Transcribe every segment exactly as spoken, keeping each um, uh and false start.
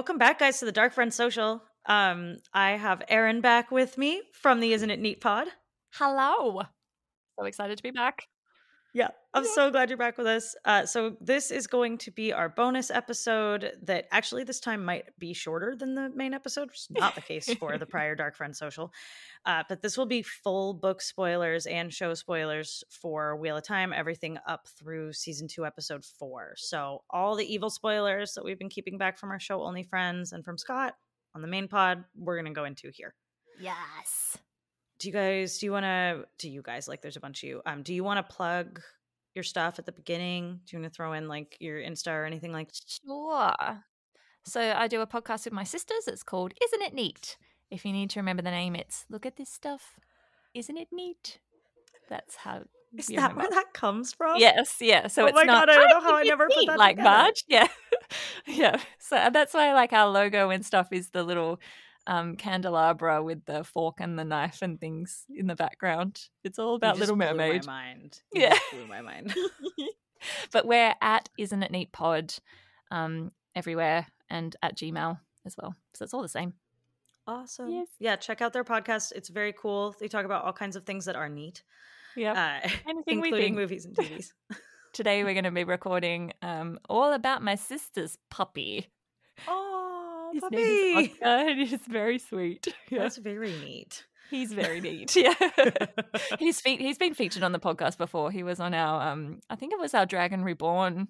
welcome back, guys, to the Dark Friend Social. Um, I have Erin back with me from the Isn't It Neat pod. Hello. So excited to be back. Yeah, I'm yeah. so glad you're back with us. Uh, so this is going to be our bonus episode that actually this time might be shorter than the main episode, which is not the case for the prior Dark Friend Social. Uh, but this will be full book spoilers and show spoilers for Wheel of Time, everything up through season two, episode four. So all the evil spoilers that we've been keeping back from our show Only Friends and from Scott on the main pod, we're going to go into here. Yes. Do you guys, do you want to, do you guys, like there's a bunch of you, um, do you want to plug your stuff at the beginning? Do you want to throw in like your Insta or anything like that? Sure. So I do a podcast with my sisters. It's called Isn't It Neat? If you need to remember the name, it's Look at This Stuff. Isn't It Neat? That's how. Is that remember. Where that comes from? Yes, yeah. So oh it's my not, God, I don't know how I never put that like together. Marge, yeah. yeah. So that's why like our logo and stuff is the little... Um, candelabra with the fork and the knife and things in the background. It's all about Little Mermaid. You just blew my mind. You yeah, just blew my mind. But we're at Isn't It Neat Pod um, everywhere and at Gmail as well. So it's all the same. Awesome. Yes. Yeah, check out their podcast. It's very cool. They talk about all kinds of things that are neat. Yeah, uh, anything including movies and T Vs. Today we're going to be recording um, all about my sister's puppy. Oh. His puppy. Name is Oscar, and he's very sweet. Yeah. That's very neat. He's very neat. Yeah, he's fe- he's been featured on the podcast before. He was on our, um, I think it was our Dragon Reborn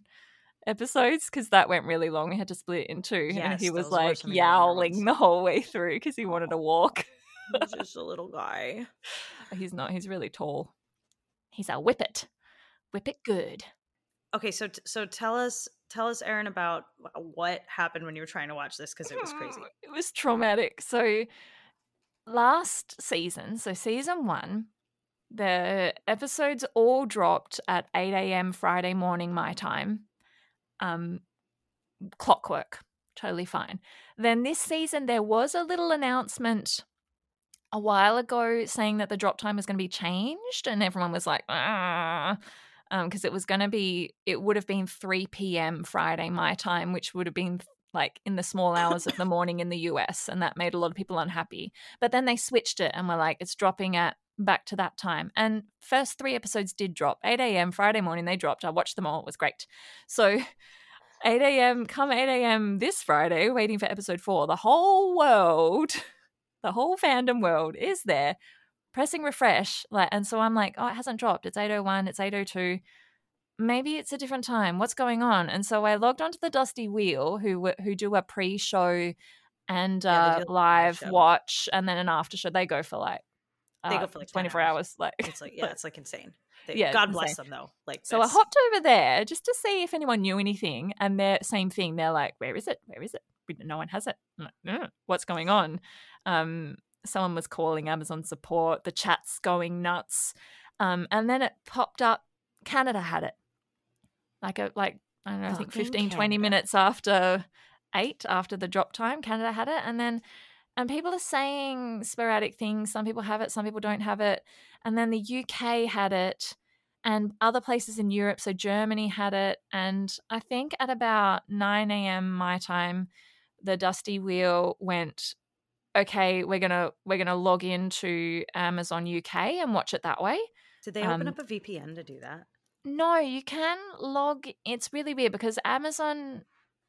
episodes because that went really long. We had to split it in two, yes, and he was like yowling the whole way through because he wanted to walk. He's just a little guy. He's not. He's really tall. He's our whippet. Whippet good. Okay, so t- so tell us. Tell us, Erin, about what happened when you were trying to watch this because it was crazy. It was traumatic. So last season, so season one, the episodes all dropped at eight a.m. Friday morning my time. Um, clockwork, totally fine. Then this season there was a little announcement a while ago saying that the drop time was going to be changed and everyone was like, ah. Because um, it was going to be, it would have been three p.m. Friday my time, which would have been like in the small hours of the morning in the U S, and that made a lot of people unhappy. But then they switched it and were like, it's dropping at back to that time. And first three episodes did drop. eight a.m. Friday morning they dropped. I watched them all. It was great. So eight a.m. come eight a.m. this Friday, waiting for episode four, the whole world, the whole fandom world is there. Pressing refresh, like, and so I'm like, oh, it hasn't dropped. It's eight oh one, it's eight oh two. Maybe it's a different time. What's going on? And so I logged onto the Dusty Wheel, who who do a pre-show and yeah, uh, live show. watch, and then an after show. They go for like, uh, they go for like twenty-four hours. hours. Like, it's like, yeah, it's like insane. They, yeah, God bless insane. them though. Like, so this. I hopped over there just to see if anyone knew anything, and they're same thing. They're like, where is it? Where is it? No one has it. I'm like, mm, what's going on? Um. Someone was calling Amazon support. The chat's going nuts, um, and then it popped up. Canada had it, like a like I don't know, I think fifteen, twenty minutes after eight, after the drop time, Canada had it, and then and people are saying sporadic things. Some people have it, some people don't have it, and then the U K had it, and other places in Europe. So Germany had it, and I think at about nine a.m. my time, the Dusty Wheel went. Okay, we're gonna we're gonna log into Amazon U K and watch it that way. Did they open um, up a V P N to do that? No, you can log. It's really weird because Amazon.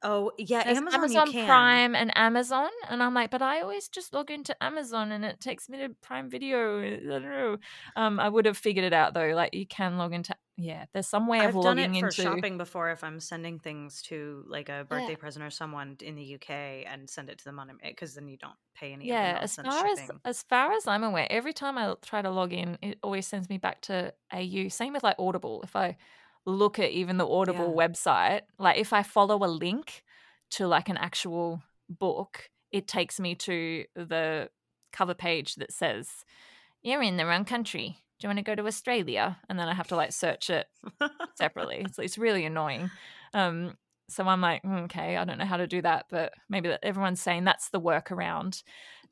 Oh yeah, Amazon, Amazon you can. Prime and Amazon, and I'm like, but I always just log into Amazon and it takes me to Prime Video. I don't know. Um, I would have figured it out though. Like you can log into. Yeah, there's some way of I've logging into. I've done it for into... shopping before. If I'm sending things to like a birthday yeah. present or someone in the U K and send it to them on because then you don't pay any. Yeah, as far as as far as I'm aware, every time I try to log in, it always sends me back to A U. Same with like Audible. If I look at even the Audible yeah. website, like if I follow a link to like an actual book, it takes me to the cover page that says you're in the wrong country. Do you want to go to Australia? And then I have to like search it separately. It's, it's really annoying. Um, so I'm like, okay, I don't know how to do that, but maybe that everyone's saying that's the workaround.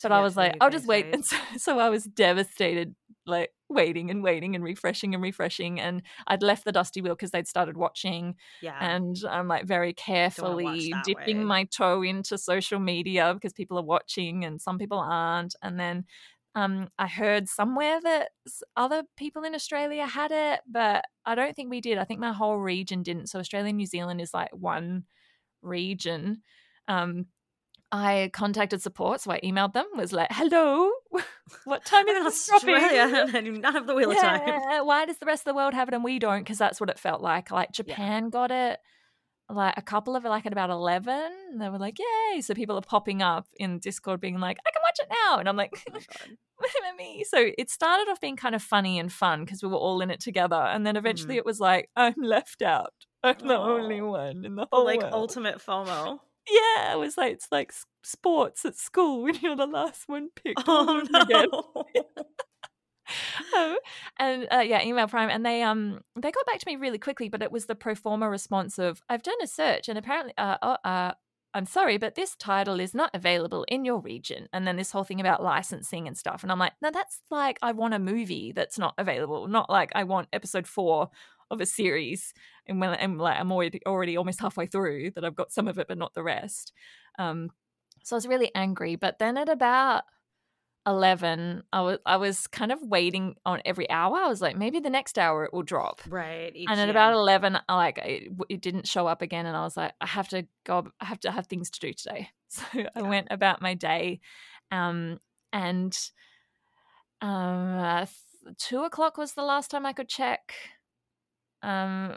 But yeah, I was like, I'll just wait. And so, so I was devastated, like waiting and waiting and refreshing and refreshing. And I'd left the Dusty Wheel because they'd started watching. Yeah. And I'm like very carefully dipping way. my toe into social media because people are watching and some people aren't. And then um, I heard somewhere that other people in Australia had it, but I don't think we did. I think my whole region didn't. So Australia and New Zealand is like one region. Um, I contacted support, so I emailed them, was like, hello, what time is this dropping? And none of the Wheel of Time. Yeah, why does the rest of the world have it and we don't? Because that's what it felt like. Like Japan yeah. got it, like a couple of it, like at about eleven. They were like, yay. So people are popping up in Discord being like, I can watch it now. And I'm like, oh my me. So it started off being kind of funny and fun because we were all in it together. And then eventually mm. it was like, I'm left out. I'm oh. the only one in the whole like world. Like ultimate FOMO. Yeah, it was like it's like sports at school when you're the last one picked. Oh no! um, and uh, yeah, email Prime, and they um they got back to me really quickly, but it was the pro forma response of I've done a search, and apparently uh, uh, uh I'm sorry, but this title is not available in your region. And then this whole thing about licensing and stuff, and I'm like, no, that's like I want a movie that's not available, not like I want episode four of a series, and when I'm like I'm already, already almost halfway through that I've got some of it but not the rest. Um, so I was really angry. But then at about eleven, I was I was kind of waiting on every hour. I was like, maybe the next hour it will drop. Right. And year. at about eleven, I, like it, it didn't show up again, and I was like, I have to go. I have to have things to do today. So yeah. I went about my day, um, and um, uh, two o'clock was the last time I could check. Um,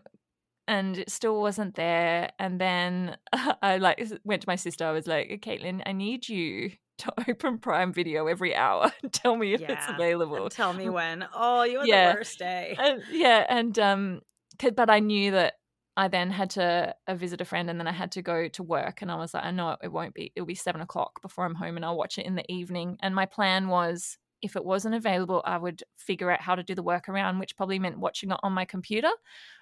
and it still wasn't there. And then I like went to my sister. I was like, Caitlin, I need you to open Prime Video every hour. Tell me if yeah. it's available. And tell me when. Oh, you were yeah. the worst day. And, yeah. And, um, but I knew that I then had to uh, visit a friend, and then I had to go to work. And I was like, I know it won't be, it'll be seven o'clock before I'm home, and I'll watch it in the evening. And my plan was, if it wasn't available, I would figure out how to do the workaround, which probably meant watching it on my computer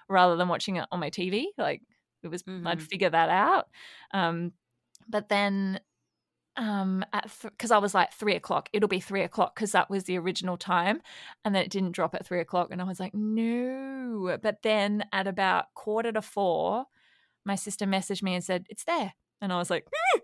rather than watching it on my T V. Like it was, mm-hmm. I'd figure that out. Um, but then, um, at th- cause I was like three o'clock, it'll be three o'clock. Cause that was the original time. And then it didn't drop at three o'clock. And I was like, no, but then at about quarter to four, my sister messaged me and said, it's there. And I was like, mm!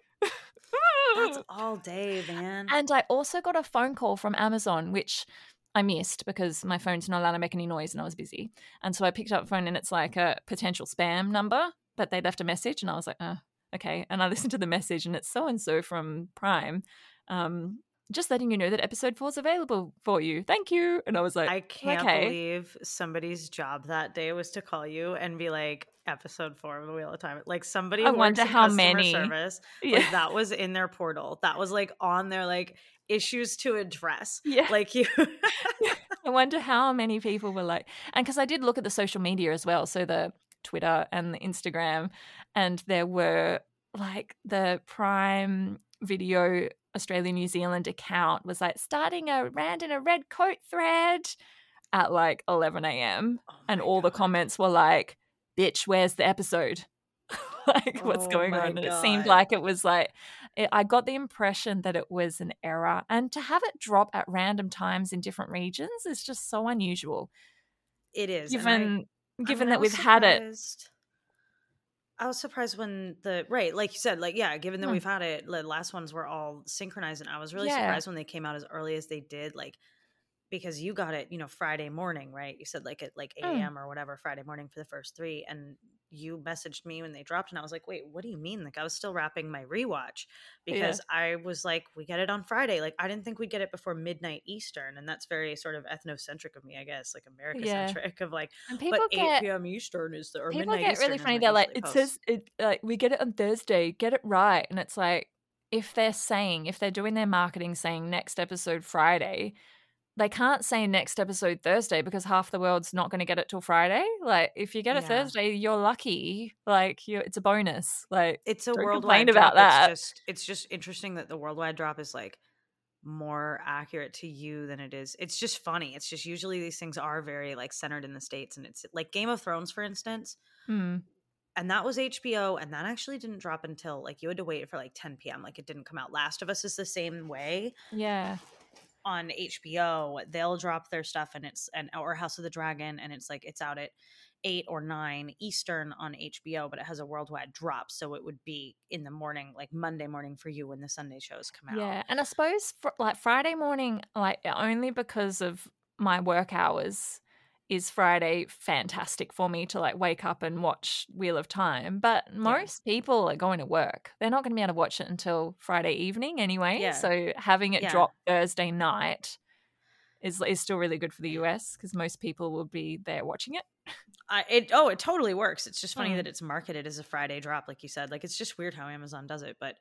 That's all day, man. And I also got a phone call from Amazon, which I missed because my phone's not allowed to make any noise and I was busy. And so I picked up the phone and it's like a potential spam number, but they left a message and I was like, oh, okay. And I listened to the message and it's so-and-so from Prime. Um, just letting you know that episode four is available for you. Thank you. And I was like, I can't okay. believe somebody's job that day was to call you and be like, episode four of the Wheel of Time. Like somebody I wonder how many service yeah. like that was in their portal. That was like on their like issues to address. Yeah. Like you. I wonder how many people were like, and because I did look at the social media as well. So the Twitter and the Instagram, and there were like the Prime Video Australia New Zealand account was like starting a Rand in a red coat thread at like eleven a.m. Oh and all God. The comments were like, bitch, where's the episode? Like what's oh going on? God. And it seemed like it was like it, I got the impression that it was an error, and to have it drop at random times in different regions is just so unusual. It is. Given I, given I that we've surprised. had it. I was surprised when the right, like you said, like yeah, given that mm. we've had it, the last ones were all synchronized, and I was really yeah. surprised when they came out as early as they did, like because you got it, you know, Friday morning, right? You said like at like eight a.m. mm. or whatever, Friday morning for the first three, and you messaged me when they dropped, and I was like, wait, what do you mean? Like I was still wrapping my rewatch because yeah. I was like, we get it on Friday. Like I didn't think we'd get it before midnight Eastern, and that's very sort of ethnocentric of me, I guess, like America-centric yeah. of like, and people but get, eight p.m. Eastern is the, or people midnight get Eastern really funny. They're like, it post. says, it, like we get it on Thursday, get it right. And it's like, if they're saying, if they're doing their marketing saying next episode Friday, they can't say next episode Thursday because half the world's not going to get it till Friday. Like if you get yeah. a Thursday, you're lucky. Like you're, it's a bonus. Like it's a worldwide drop. About that. It's just, it's just interesting that the worldwide drop is like more accurate to you than it is. It's just funny. It's just usually these things are very like centered in the States, and it's like Game of Thrones, for instance. Hmm. And that was H B O, and that actually didn't drop until, like, you had to wait for, like, ten p.m. Like, it didn't come out. Last of Us is the same way. Yeah. On H B O, they'll drop their stuff, and it's an or House of the Dragon, and it's, like, it's out at eight or nine Eastern on H B O, but it has a worldwide drop, so it would be in the morning, like, Monday morning for you when the Sunday shows come out. Yeah, and I suppose, fr- like, Friday morning, like, only because of my work hours is Friday fantastic for me to, like, wake up and watch Wheel of Time. But most yeah. people are going to work. They're not going to be able to watch it until Friday evening anyway. Yeah. So having it yeah. drop Thursday night is is still really good for the U S because most people will be there watching it. I, it oh, it totally works. It's just funny mm. that it's marketed as a Friday drop, like you said. Like, it's just weird how Amazon does it. But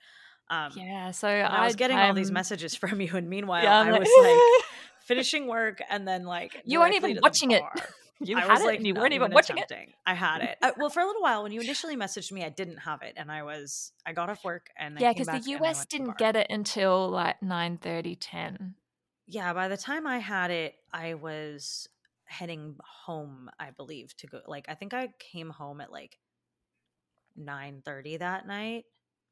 um, yeah, so I, I was getting I'm, all these messages from you, and meanwhile yeah, I was like... finishing work and then like you weren't even watching it. You I had was it like, and you no, weren't even watching attempting. It. I had it. I, well, for a little while when you initially messaged me, I didn't have it, and I was I got off work and yeah, because the U S didn't get it until like nine thirty, ten. Yeah, by the time I had it, I was heading home. I believe to go. Like I think I came home at like nine thirty that night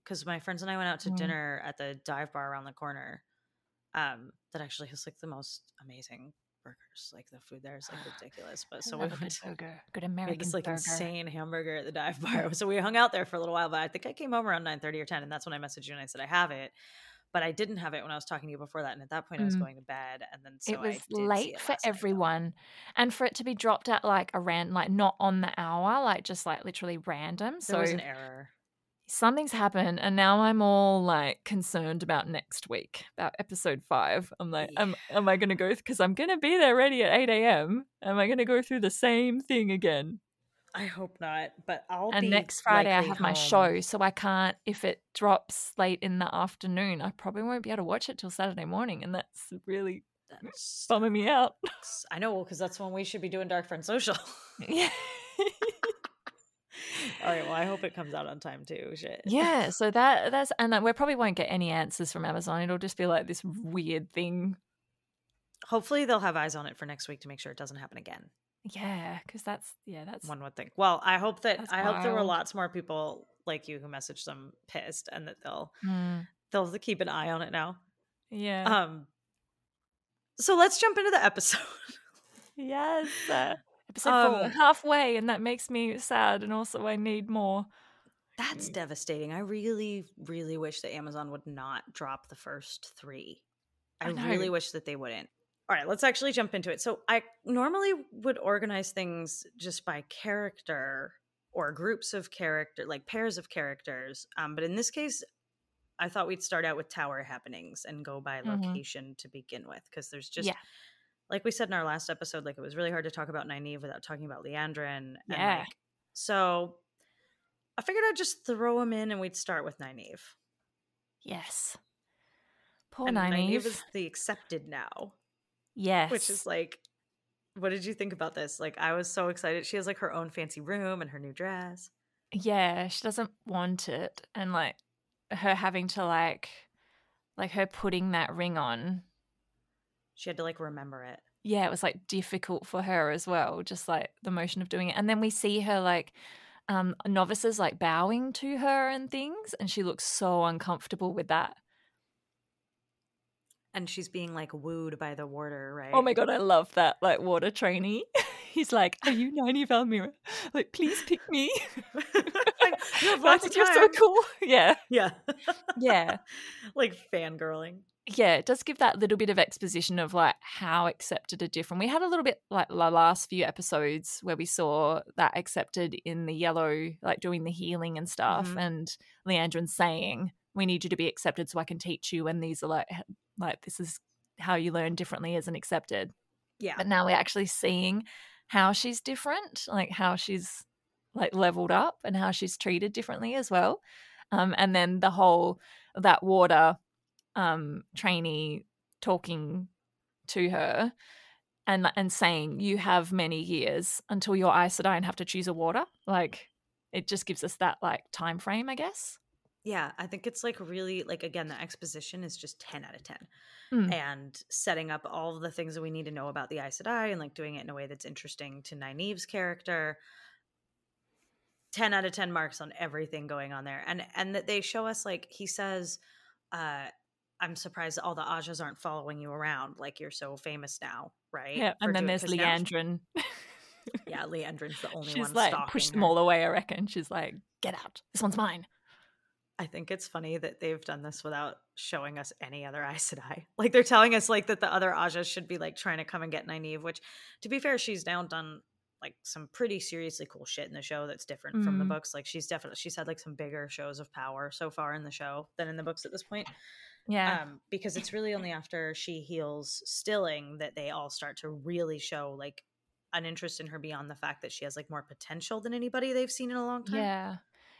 because my friends and I went out to mm. dinner at the dive bar around the corner. Um, that actually has like the most amazing burgers. Like the food there is like ridiculous. But so we went to burger. Good American this, like, burger. Insane hamburger at the dive bar. So we hung out there for a little while. But I think I came home around nine thirty or ten, and that's when I messaged you and I said I have it, but I didn't have it when I was talking to you before that. And at that point, mm. I was going to bed, and then so it was I did late see it for everyone, and for it to be dropped at like a random, like not on the hour, like just like literally random. There so was an error. Something's happened, and now I'm all like concerned about next week, about episode five. I'm like, yeah. am, am I going to go? Because I'm going to be there ready at eight a.m. Am I going to go through the same thing again? I hope not, but I'll and be. And next Friday I have home. My show, so I can't, if it drops late in the afternoon, I probably won't be able to watch it till Saturday morning, and that's really that's, bumming me out. I know, because that's when we should be doing Dark Friend Social. Yeah. All right, well, I hope it comes out on time too. Shit. Yeah, so that that's and we probably won't get any answers from Amazon. It'll just be like this weird thing. Hopefully, they'll have eyes on it for next week to make sure it doesn't happen again. Yeah, because that's yeah, that's one would think. Well, I hope that I wild. hope there were lots more people like you who messaged them pissed, and that they'll mm. they'll keep an eye on it now. Yeah. Um. So let's jump into the episode. Yes. Uh- Episode um, four, halfway, and that makes me sad, and also I need more. That's devastating. I really, really wish that Amazon would not drop the first three. I, I really wish that they wouldn't. All right, let's actually jump into it. So I normally would organize things just by character or groups of character, like pairs of characters. Um, but in this case, I thought we'd start out with tower happenings and go by location mm-hmm. to begin with, because there's just... Yeah. Like we said in our last episode, like it was really hard to talk about Nynaeve without talking about Liandrin. Yeah. And like, so I figured I'd just throw him in and we'd start with Nynaeve. Yes. Poor and Nynaeve. Nynaeve is the accepted now. Yes. Which is like, what did you think about this? Like, I was so excited. She has like her own fancy room and her new dress. Yeah, she doesn't want it. And like her having to like, like her putting that ring on. She had to, like, remember it. Yeah, it was, like, difficult for her as well, just, like, the motion of doing it. And then we see her, like, um, novices, like, bowing to her and things, and she looks so uncomfortable with that. And she's being, like, wooed by the warder, right? Oh, my God, I love that, like, warder trainee. He's like, are you Nynaeve Valmira? Like, please pick me. Like, you have lots of time. You're so cool. Yeah. Yeah. Yeah. Like, fangirling. Yeah, it does give that little bit of exposition of like how accepted are different. We had a little bit like the last few episodes where we saw that accepted in the yellow, like doing the healing and stuff, mm-hmm. and Liandrin saying, "We need you to be accepted so I can teach you." And these are like, like this is how you learn differently as an accepted. Yeah. But now we're actually seeing how she's different, like how she's like leveled up and how she's treated differently as well. Um, and then the whole that water. um trainee talking to her and and saying you have many years until you're Aes Sedai and have to choose a warder. Like it just gives us that like time frame, I guess. Yeah, I think it's like really like again the exposition is just ten out of ten mm. and setting up all the things that we need to know about the Aes Sedai and like doing it in a way that's interesting to Nynaeve's character. ten out of ten marks on everything going on there. And and that they show us, like, he says, uh, I'm surprised all the Ajahs aren't following you around. Like, you're so famous now, right? Yeah, and then there's Liandrin. Yeah, Leandrin's the only She's one. She's like, stalking pushed her. Them all away, I reckon. She's like, get out. This one's mine. I think it's funny that they've done this without showing us any other Aes Sedai. Like, they're telling us, like, that the other Ajahs should be, like, trying to come and get Nynaeve, which, to be fair, she's now done, like, some pretty seriously cool shit in the show that's different mm. from the books. Like, she's definitely, she's had, like, some bigger shows of power so far in the show than in the books at this point. Yeah. Um, because it's really only after she heals Stilling that they all start to really show, like, an interest in her beyond the fact that she has, like, more potential than anybody they've seen in a long time. Yeah.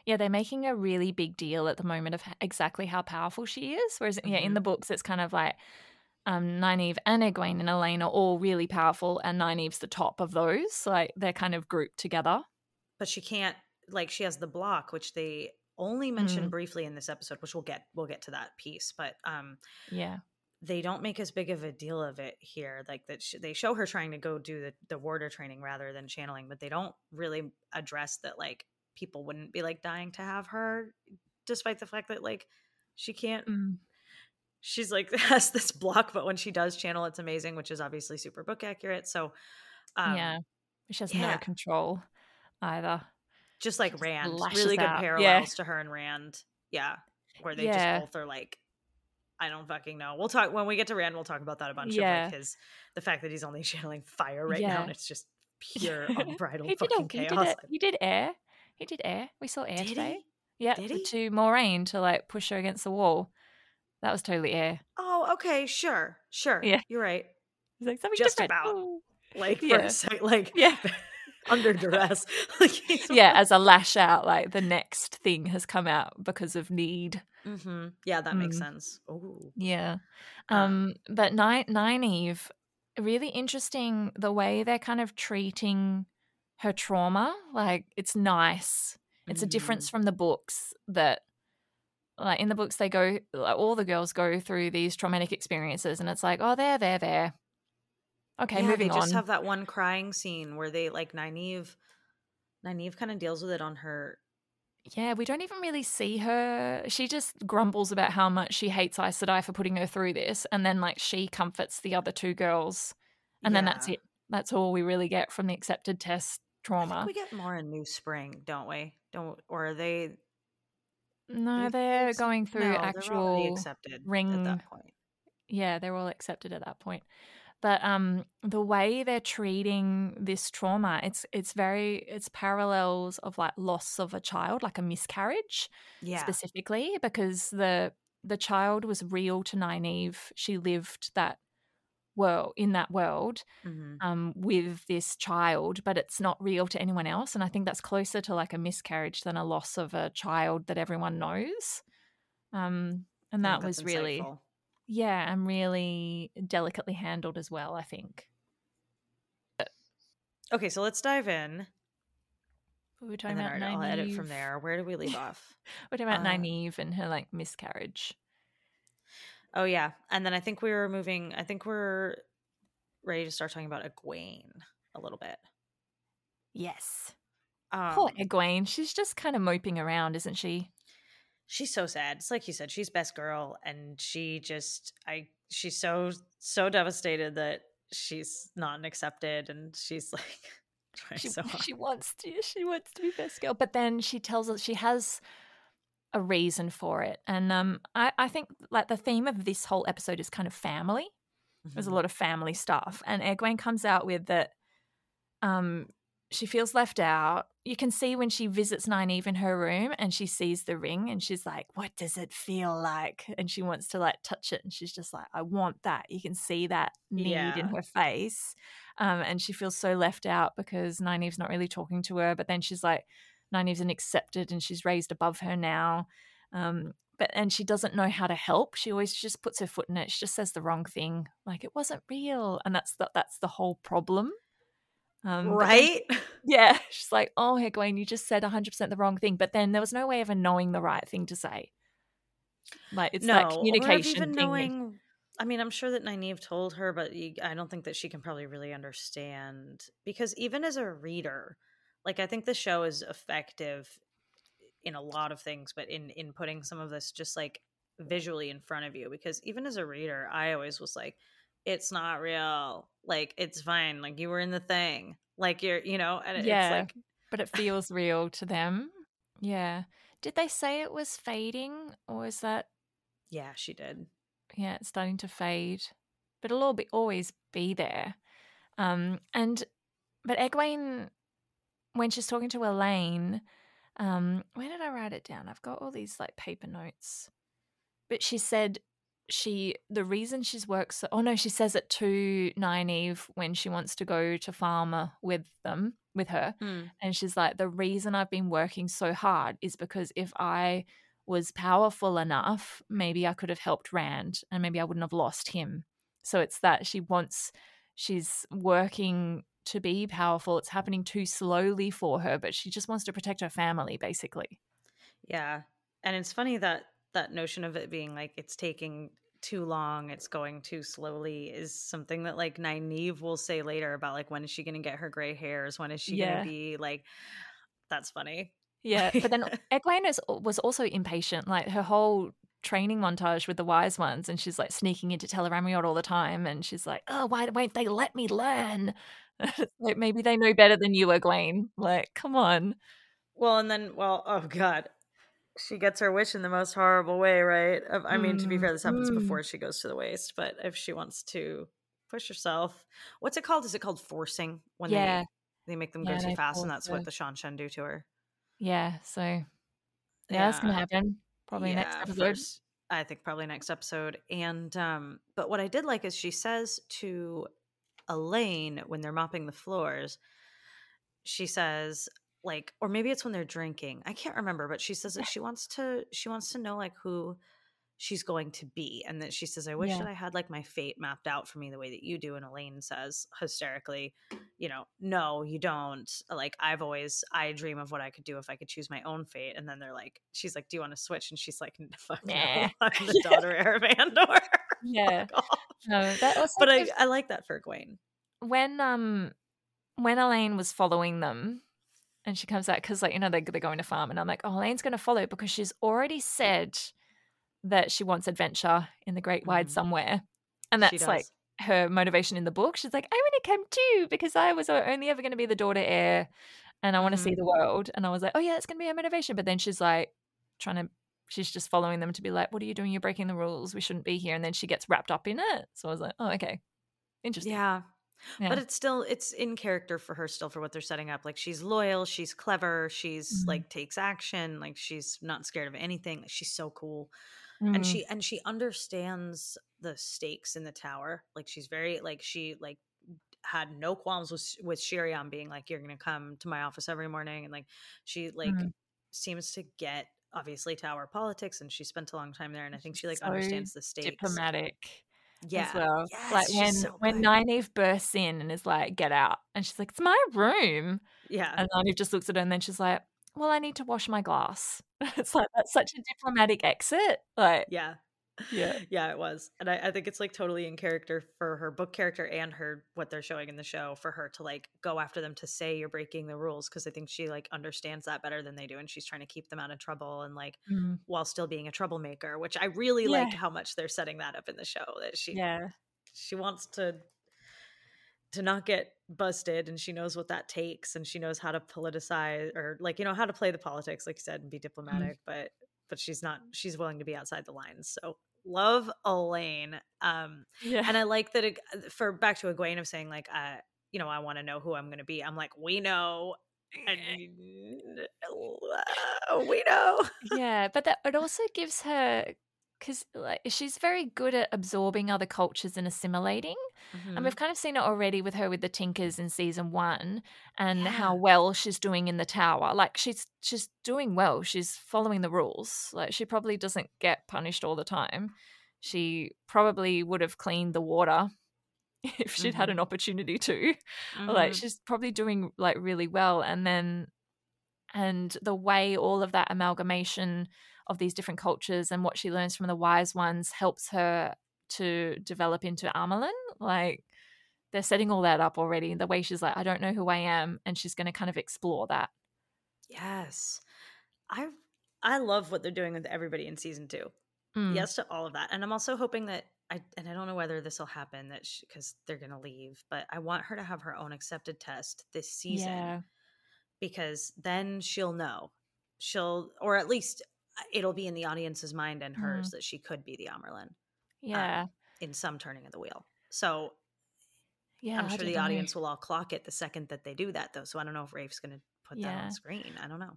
Yeah, they're making a really big deal at the moment of exactly how powerful she is. Whereas, mm-hmm. yeah, in the books, it's kind of like um, Nynaeve and Egwene and Elayne are all really powerful, and Nynaeve's the top of those. Like, they're kind of grouped together. But she can't, like, she has the block, which they only mention mm. briefly in this episode, which we'll get we'll get to that piece. But um, yeah, they don't make as big of a deal of it here. Like, that she, they show her trying to go do the the warder training rather than channeling, but they don't really address that, like, people wouldn't be, like, dying to have her, despite the fact that, like, she can't mm. she's, like, has this block, but when she does channel, it's amazing, which is obviously super book accurate. So um yeah she has yeah. no control either, just like Rand, just really good out. Parallels yeah. to her and Rand, yeah where they yeah. just both are like, I don't fucking know. We'll talk when we get to Rand, we'll talk about that a bunch yeah. of, like, his the fact that he's only channeling fire right yeah. now, and it's just pure unbridled fucking did, chaos. He did, he did air He did air. We saw air did today. He? Yeah, did to Moiraine, to, like, push her against the wall. That was totally air. Oh, okay, sure, sure. Yeah, you're right. He's like, something just different. About, Ooh. Like, for yeah. a sec, like, yeah. under duress. Like, yeah, as a lash out, like, the next thing has come out because of need. Mm-hmm. Yeah, that mm. makes sense. Ooh. Yeah, um, um, but Ny- Nynaeve, really interesting the way they're kind of treating her trauma. Like, it's nice. It's mm-hmm. a difference from the books, that, like, in the books they go, like, all the girls go through these traumatic experiences, and it's like, oh, there, there, there. Okay, yeah, moving on. They just on. Have that one crying scene where they, like, Nynaeve, Nynaeve kind of deals with it on her. Yeah, we don't even really see her. She just grumbles about how much she hates Aes Sedai for putting her through this, and then, like, she comforts the other two girls, and yeah. then that's it. That's all we really get from the accepted test trauma. I think we get more in New Spring, don't we? Don't or are they? No, they're going through no, actual accepted ring at that point. Yeah, they're all accepted at that point. But um, the way they're treating this trauma, it's it's very it's parallels of, like, loss of a child, like a miscarriage, yeah. specifically, because the the child was real to Nynaeve. She lived that. world in that world mm-hmm. um with this child, but it's not real to anyone else, and I think that's closer to, like, a miscarriage than a loss of a child that everyone knows, um and that was really insightful. yeah and really delicately handled as well, I think. Okay, so let's dive in. We were talking about I'll edit from there. Where do we leave off? We're talking about uh, Nynaeve and her, like, miscarriage. Oh, yeah. And then I think we were moving – I think we're ready to start talking about Egwene a little bit. Yes. Um, Poor Egwene. She's just kind of moping around, isn't she? She's so sad. It's like you said, she's best girl, and she just – I she's so, so devastated that she's not accepted, and she's like trying she, so hard. She wants to. She wants to be best girl. But then she tells us she has – a reason for it. And um I, I think, like, the theme of this whole episode is kind of family. Mm-hmm. There's a lot of family stuff, and Egwene comes out with that um she feels left out. You can see when she visits Nynaeve in her room and she sees the ring, and she's like, what does it feel like? And she wants to, like, touch it, and she's just like, I want that. You can see that need yeah. in her face, um and she feels so left out because Nynaeve's not really talking to her, but then she's like, Nynaeve's an accepted, and she's raised above her now, um, but and she doesn't know how to help. She always just puts her foot in it. She just says the wrong thing, like, it wasn't real, and that's the, that's the whole problem, um, right? Then, yeah, she's like, oh, Egwene, you just said one hundred percent the wrong thing, but then there was no way of her knowing the right thing to say. Like, it's no, that communication even thing. Knowing, I mean, I'm sure that Nynaeve told her, but you, I don't think that she can probably really understand, because even as a reader. like, I think the show is effective in a lot of things, but in, in putting some of this just like visually in front of you, because even as a reader, I always was like, it's not real. Like, it's fine. Like, you were in the thing. Like, you're, you know, and yeah, it's like, but it feels real to them. Yeah. Did they say it was fading, or is that? Yeah, she did. Yeah, it's starting to fade, but it'll all be, always be there. Um, and but Egwene, when she's talking to Elayne, um, where did I write it down? I've got all these like paper notes, but she said she the reason she's worked. So, oh no, she says it to Nynaeve when she wants to go to Falme with them, with her, mm. and she's like, the reason I've been working so hard is because if I was powerful enough, maybe I could have helped Rand, and maybe I wouldn't have lost him. So it's that she wants, she's working to be powerful. It's happening too slowly for her, but she just wants to protect her family, basically. Yeah, and it's funny that that notion of it being like it's taking too long, it's going too slowly, is something that like Nynaeve will say later about like, when is she going to get her gray hairs? When is she yeah. going to be like? That's funny. Yeah, but then Egwene is, was also impatient, like her whole training montage with the wise ones, and she's like sneaking into Telramriod all the time, and she's like, oh, why won't they let me learn? Like, maybe they know better than you, Egwene. Like, come on. Well, and then, well, oh God, she gets her wish in the most horrible way, right? I mean, mm. to be fair, this happens mm. before she goes to the waste, but if she wants to push herself, what's it called? Is it called forcing? When yeah. they, they make them yeah, go too fast, and that's her. What the Shanshan do to her. Yeah, so yeah, yeah. that's gonna happen probably yeah, next episode. First, I think probably next episode. And um, but what I did like is she says to Elayne when they're mopping the floors, she says like, or maybe it's when they're drinking, I can't remember, but she says that she wants to she wants to know like who she's going to be, and that she says, I wish yeah. that I had like my fate mapped out for me the way that you do. And Elayne says hysterically, you know, no, you don't, like, I've always I dream of what I could do if I could choose my own fate. And then they're like, she's like, do you want to switch? And she's like, fuck yeah. no, I'm the daughter heir of Andor. Yeah. No, that also but gives... I, I like that for Egwene. When um when Elayne was following them, and she comes out because like, you know, they're, they're going to Falme, and I'm like, oh, Elaine's going to follow because she's already said that she wants adventure in the great wide mm. somewhere. And that's like her motivation in the book. She's like, I want to come too because I was only ever going to be the daughter heir, and I want to mm. see the world. And I was like, oh yeah, that's going to be her motivation. But then she's like trying to, she's just following them to be like, what are you doing? You're breaking the rules. We shouldn't be here. And then she gets wrapped up in it. So I was like, oh, okay. Interesting. Yeah. Yeah. But it's still, it's in character for her still for what they're setting up. Like, she's loyal, she's clever, she's mm-hmm. like takes action, like she's not scared of anything. Like, she's so cool. Mm-hmm. And she and she understands the stakes in the tower. Like, she's very like she like had no qualms with with Shiriam being like, you're gonna come to my office every morning, and like she like mm-hmm. seems to get obviously tower politics, and she spent a long time there, and I think she like so understands the stakes. Diplomatic. Yeah. As well. Yes, like when so when Nynaeve bursts in and is like, get out, and she's like, it's my room. Yeah. And Nynaeve just looks at her, and then she's like, well, I need to wash my glass. It's like, that's such a diplomatic exit. Like, yeah. Yeah. Yeah, it was. And I, I think it's like totally in character for her book character and her, what they're showing in the show, for her to like go after them, to say you're breaking the rules, because I think she like understands that better than they do. And she's trying to keep them out of trouble, and like mm. while still being a troublemaker, which I really yeah. like how much they're setting that up in the show, that she, yeah. she wants to, to not get busted, and she knows what that takes, and she knows how to politicize, or like, you know, how to play the politics, like you said, and be diplomatic, mm-hmm. but but she's not she's willing to be outside the lines. So love Elayne. Um yeah. And I like that it, for back to Egwene of saying like, uh you know, I want to know who I'm gonna be. I'm like, we know and uh, we know. Yeah, but that it also gives her, because like, she's very good at absorbing other cultures and assimilating. Mm-hmm. And we've kind of seen it already with her with the Tinkers in season one, and yeah. how well she's doing in the tower. Like, she's she's doing well. She's following the rules. Like, she probably doesn't get punished all the time. She probably would have cleaned the water if she'd mm-hmm. had an opportunity to. Mm-hmm. Like, she's probably doing like really well. And then and the way all of that amalgamation of these different cultures and what she learns from the wise ones helps her to develop into Amalyn. Like, they're setting all that up already. The way she's like, I don't know who I am, and she's going to kind of explore that. Yes. I I love what they're doing with everybody in season two. Mm. Yes to all of that. And I'm also hoping that, I and I don't know whether this will happen that because they're going to leave, but I want her to have her own accepted test this season. Yeah. Because then she'll know. She'll, or at least it'll be in the audience's mind and hers, mm-hmm. that she could be the Amerlin. Yeah. Um, in some turning of the wheel. So yeah, I'm sure the audience know. will all clock it the second that they do that, though. So I don't know if Rafe's going to put yeah. that on screen. I don't know.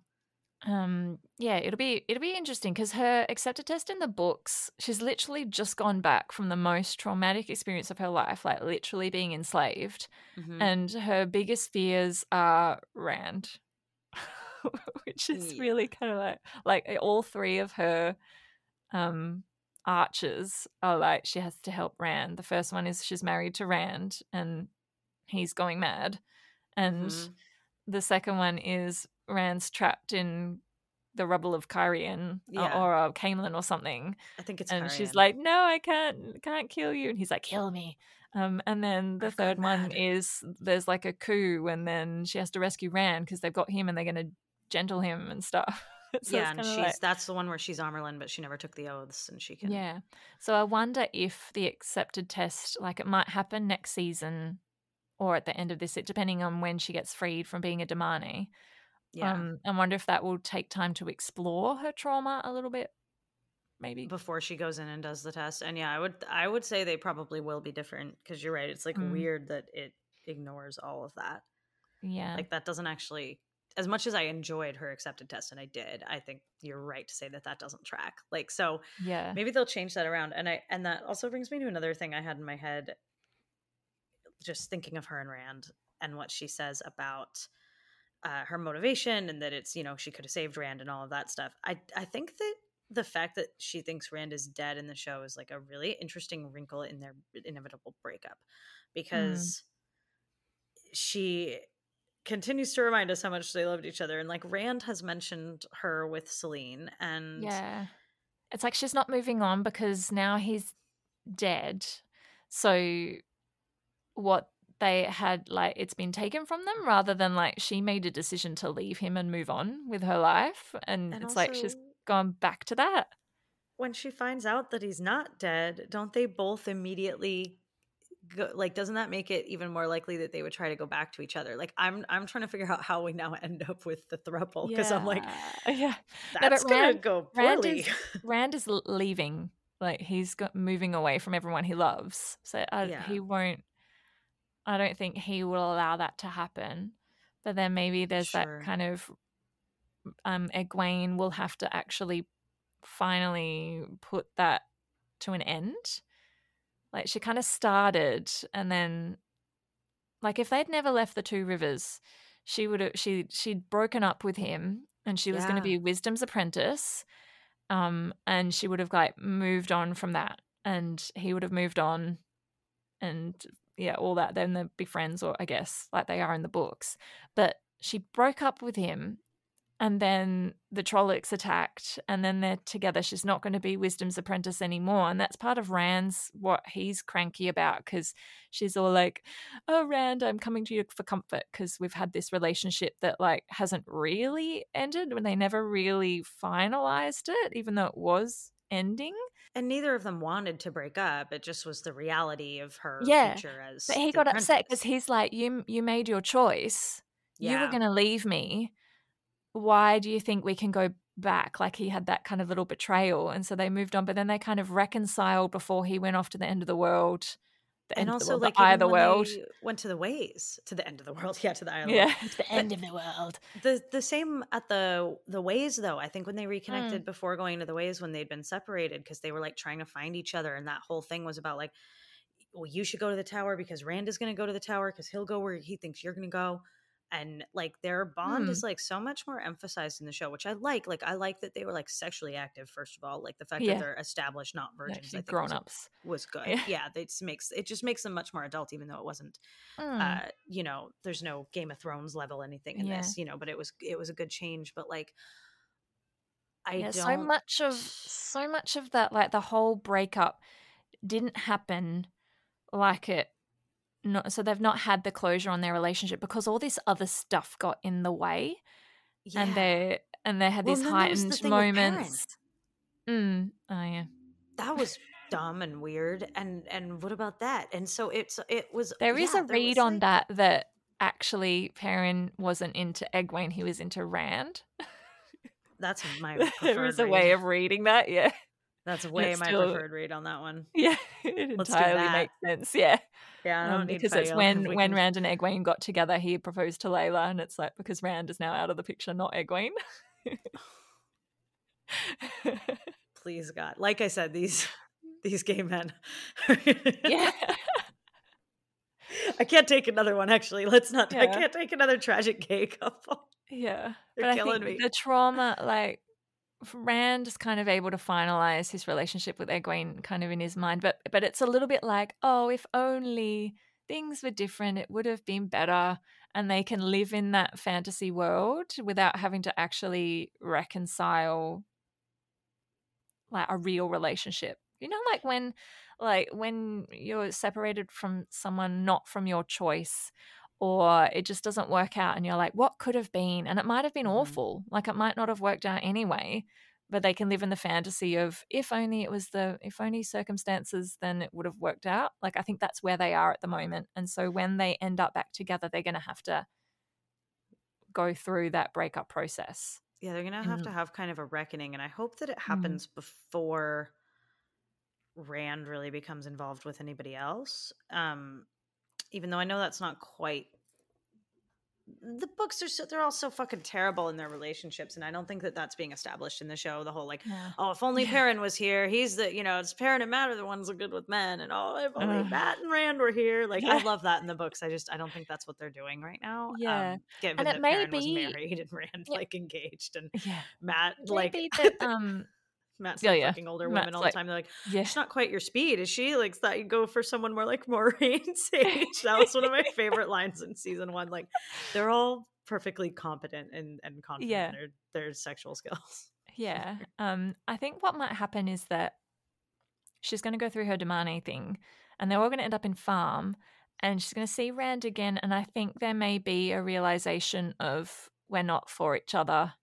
Um, yeah, it'll be it'll be interesting because her accepted test in the books, she's literally just gone back from the most traumatic experience of her life, like literally being enslaved. Mm-hmm. And her biggest fears are Rand, which is yeah. really kind of like, like all three of her um, arches are like, she has to help Rand. The first one is she's married to Rand and he's going mad. And mm-hmm. the second one is Rand's trapped in the rubble of Cairhien yeah. or, or Camelin or something. I think it's and Cairhien. She's like, no, I can't can't kill you. And he's like, kill me. Um, and then the I've third one is there's like a coup and then she has to rescue Rand because they've got him and they're going to gentle him and stuff. So yeah, and she's like, that's the one where she's Amerlin, but she never took the oaths and she can. Yeah. So I wonder if the accepted test, like it might happen next season or at the end of this, depending on when she gets freed from being a Damani. Yeah. Um, I wonder if that will take time to explore her trauma a little bit, maybe before she goes in and does the test. And yeah, I would I would say they probably will be different because you're right. It's like mm. weird that it ignores all of that. Yeah, like that doesn't actually. As much as I enjoyed her accepted test, and I did, I think you're right to say that that doesn't track. Like so, yeah, maybe they'll change that around. And I and that also brings me to another thing I had in my head, just thinking of her and Rand and what she says about. Uh, her motivation and that it's, you know, she could have saved Rand and all of that stuff. I I think that the fact that she thinks Rand is dead in the show is like a really interesting wrinkle in their inevitable breakup because mm. she continues to remind us how much they loved each other. And like Rand has mentioned her with Celine and yeah, it's like she's not moving on because now he's dead. So what they had, like, it's been taken from them rather than like she made a decision to leave him and move on with her life. And, and it's also, like she's gone back to that. When she finds out that he's not dead, don't they both immediately go, like, doesn't that make it even more likely that they would try to go back to each other? Like I'm I'm trying to figure out how we now end up with the throuple because yeah. I'm like, yeah, that's no, going to go poorly. Rand is, Rand is leaving. Like he's got, moving away from everyone he loves. So uh, yeah. he won't. I don't think he will allow that to happen. But then maybe there's sure. that kind of um, Egwene will have to actually finally put that to an end. Like she kind of started and then like if they'd never left the Two Rivers, she would have, she, she'd broken up with him and she was yeah. going to be Wisdom's apprentice um, and she would have like moved on from that and he would have moved on and yeah, all that, then they'd be friends or I guess like they are in the books. But she broke up with him and then the Trollocs attacked and then they're together. She's not going to be Wisdom's apprentice anymore. And that's part of Rand's, what he's cranky about because she's all like, oh, Rand, I'm coming to you for comfort because we've had this relationship that like hasn't really ended when they never really finalized it, even though it was ending. And neither of them wanted to break up. It just was the reality of her yeah. future as but he got apprentice. Upset because he's like, you you made your choice. Yeah. You were going to leave me. Why do you think we can go back? Like he had that kind of little betrayal. And so they moved on. But then they kind of reconciled before he went off to the end of the world. The and end also of the world, like the Eye of the World. Went to the Ways. To the end of the world. Yeah, to the Eye of the World. Yeah. To the end of the world. The the same at the the Ways though. I think when they reconnected mm. before going to the Ways when they'd been separated because they were like trying to find each other and that whole thing was about like, well, you should go to the tower because Rand is gonna go to the tower because he'll go where he thinks you're gonna go. And like their bond mm. is like so much more emphasized in the show, which I like. Like I like that they were like sexually active, first of all. Like the fact yeah. that they're established, not virgins, yeah, I think grown was, ups was good. Yeah, yeah it just makes it just makes them much more adult, even though it wasn't. Mm. Uh, you know, there's no Game of Thrones level anything in yeah. this, you know. But it was it was a good change. But like, I yeah, don't. So much of so much of that, like the whole breakup, didn't happen like it not, so they've not had the closure on their relationship because all this other stuff got in the way, yeah. and they and they had well, these heightened the moments. Mm. Oh yeah, that was dumb and weird. And and what about that? And so it's it was. There yeah, is a there read on like... that that actually Perrin wasn't into Egwene; he was into Rand. That's my preferred There is a read. way of reading that, yeah. That's way my still, preferred read on that one. Yeah, it Let's entirely makes sense, yeah. Yeah, I don't um, need Because it's when, when can... Rand and Egwene got together, he proposed to Layla, and it's like, because Rand is now out of the picture, not Egwene. Please, God. Like I said, these these gay men. Yeah. I can't take another one, actually. Let's not, yeah. I can't take another tragic gay couple. Yeah, They're but I think me. the trauma, like Rand is kind of able to finalize his relationship with Egwene kind of in his mind, but but it's a little bit like, oh, if only things were different, it would have been better, and they can live in that fantasy world without having to actually reconcile like a real relationship. You know, like when like when you're separated from someone not from your choice, or it just doesn't work out and you're like, what could have been? And it might have been awful. Like it might not have worked out anyway, but they can live in the fantasy of if only it was the, if only circumstances, then it would have worked out. Like I think that's where they are at the moment. And so when they end up back together, they're going to have to go through that breakup process. Yeah, they're going to have mm. to have kind of a reckoning. And I hope that it happens mm. before Rand really becomes involved with anybody else. Um Even though I know that's not quite, the books are so, they're all so fucking terrible in their relationships, and I don't think that that's being established in the show. The whole like, yeah. oh, if only yeah. Perrin was here, he's the you know, it's Perrin and Mat are the ones who are good with men, and oh, if only uh, Mat and Rand were here. Like, yeah. I love that in the books. I just I don't think that's what they're doing right now. Yeah, um, given and it that may Perrin be was married and Rand yeah. like engaged and yeah. Mat like. That, um... Mat's like oh, yeah. fucking older Mat's women all like, the time. They're like, yeah. she's not quite your speed, is she? Like, thought you'd go for someone more like Moiraine Sage. That was one of my favorite lines in season one. Like, they're all perfectly competent and, and confident yeah. in their, their sexual skills. Yeah. Um, I think what might happen is that she's going to go through her Damane thing, and they're all going to end up in Falme, and she's going to see Rand again, and I think there may be a realization of we're not for each other,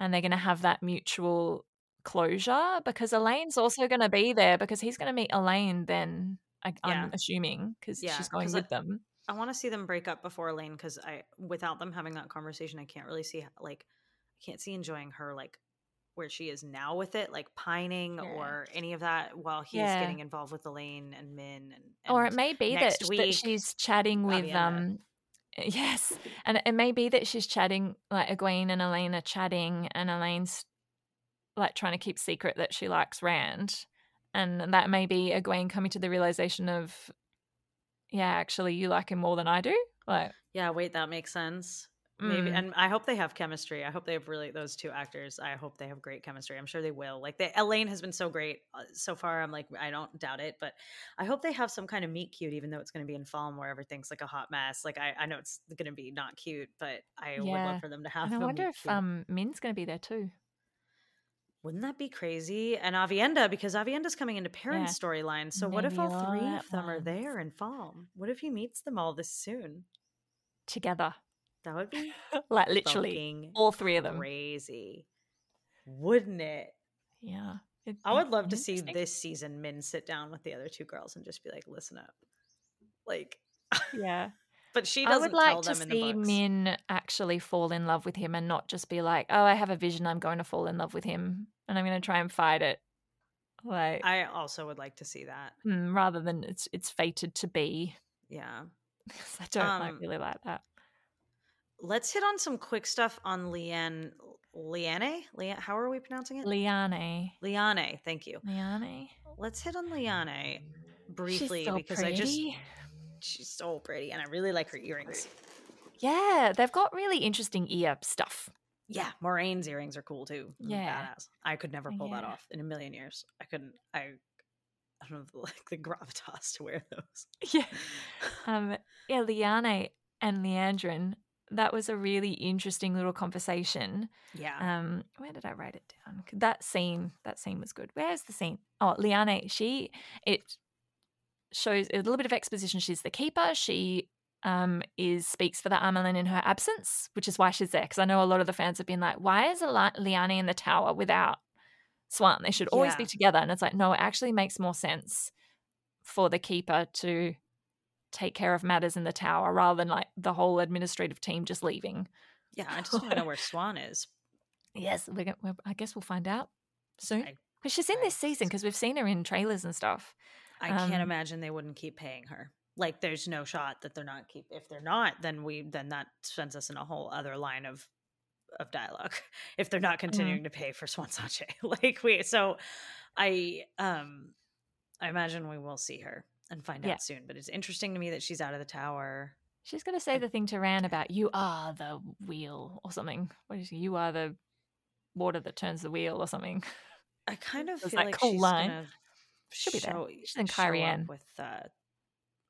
and they're going to have that mutual closure, because Elaine's also going to be there, because he's going to meet Elayne then, I, yeah. I'm assuming, because yeah, she's going with I, them. I want to see them break up before Elayne, because I without them having that conversation, I can't really see how, like I can't see enjoying her like where she is now with it, like pining yeah. or any of that, while he's yeah. getting involved with Elayne and Min, and, and or it may be that, week, that she's chatting with Aviana. um yes and it may be that she's chatting, like Egwene and Elayne are chatting, and Elaine's like trying to keep secret that she likes Rand, and that may be Egwene coming to the realization of, yeah, actually you like him more than I do. Like, yeah, wait, that makes sense. Maybe, mm. and I hope they have chemistry. I hope they have really those two actors. I hope they have great chemistry. I'm sure they will. Like, they, Elayne has been so great so far. I'm like, I don't doubt it, but I hope they have some kind of meet cute, even though it's going to be in Falme where everything's like a hot mess. Like, I, I know it's going to be not cute, but I yeah. would love for them to have. And I wonder if cute. um Min's going to be there too. Wouldn't that be crazy? And Avienda, because Avienda's coming into Perrin's yeah. storyline. So maybe what if all three all of them ones. are there in Falme? What if he meets them all this soon? Together. That would be like literally all three of them. Crazy. Wouldn't it? Yeah. I would love to see this season Min sit down with the other two girls and just be like, listen up. Like, yeah. But she doesn't I would like tell them to in the see books. Min actually fall in love with him, and not just be like, "Oh, I have a vision. I'm going to fall in love with him, and I'm going to try and fight it." Like, I also would like to see that, rather than it's it's fated to be. Yeah, I don't um, like, really like that. Let's hit on some quick stuff on Leane. Leane? Leane? How are we pronouncing it? Leane. Leane. Thank you. Leane. Let's hit on Leane briefly. She's so because pretty. I just. She's so pretty, and I really like her earrings. Yeah, they've got really interesting ear stuff. Yeah, Moraine's earrings are cool too. Yeah, badass. I could never pull yeah. that off in a million years. I couldn't. I, I don't know, like the gravitas to wear those. Yeah, um, yeah, Leane and Liandrin. That was a really interesting little conversation. Yeah. Um, where did I write it down? That scene. That scene was good. Where's the scene? Oh, Leane. She. It. shows a little bit of exposition. She's the keeper. She um is speaks for the Amelin in her absence, which is why she's there. Because I know a lot of the fans have been like, why is Leane in the tower without Swan? They should always yeah. be together. And it's like, no, it actually makes more sense for the keeper to take care of matters in the tower rather than like the whole administrative team just leaving. Yeah, I just want to know where Swan is. Yes, we're gonna, we're, I guess we'll find out soon. Because she's in I, this season because we've seen her in trailers and stuff. I um, can't imagine they wouldn't keep paying her. Like, there's no shot that they're not keep. If they're not, then we then that sends us in a whole other line of of dialogue. If they're not continuing mm. to pay for Swan Sache, like we so, I um, I imagine we will see her and find yeah. out soon. But it's interesting to me that she's out of the tower. She's going to say the thing to Rand about you are the wheel or something. What is she? You are the water that turns the wheel or something. I kind of feel like she's going to show, be there. She's in Cairhien with uh,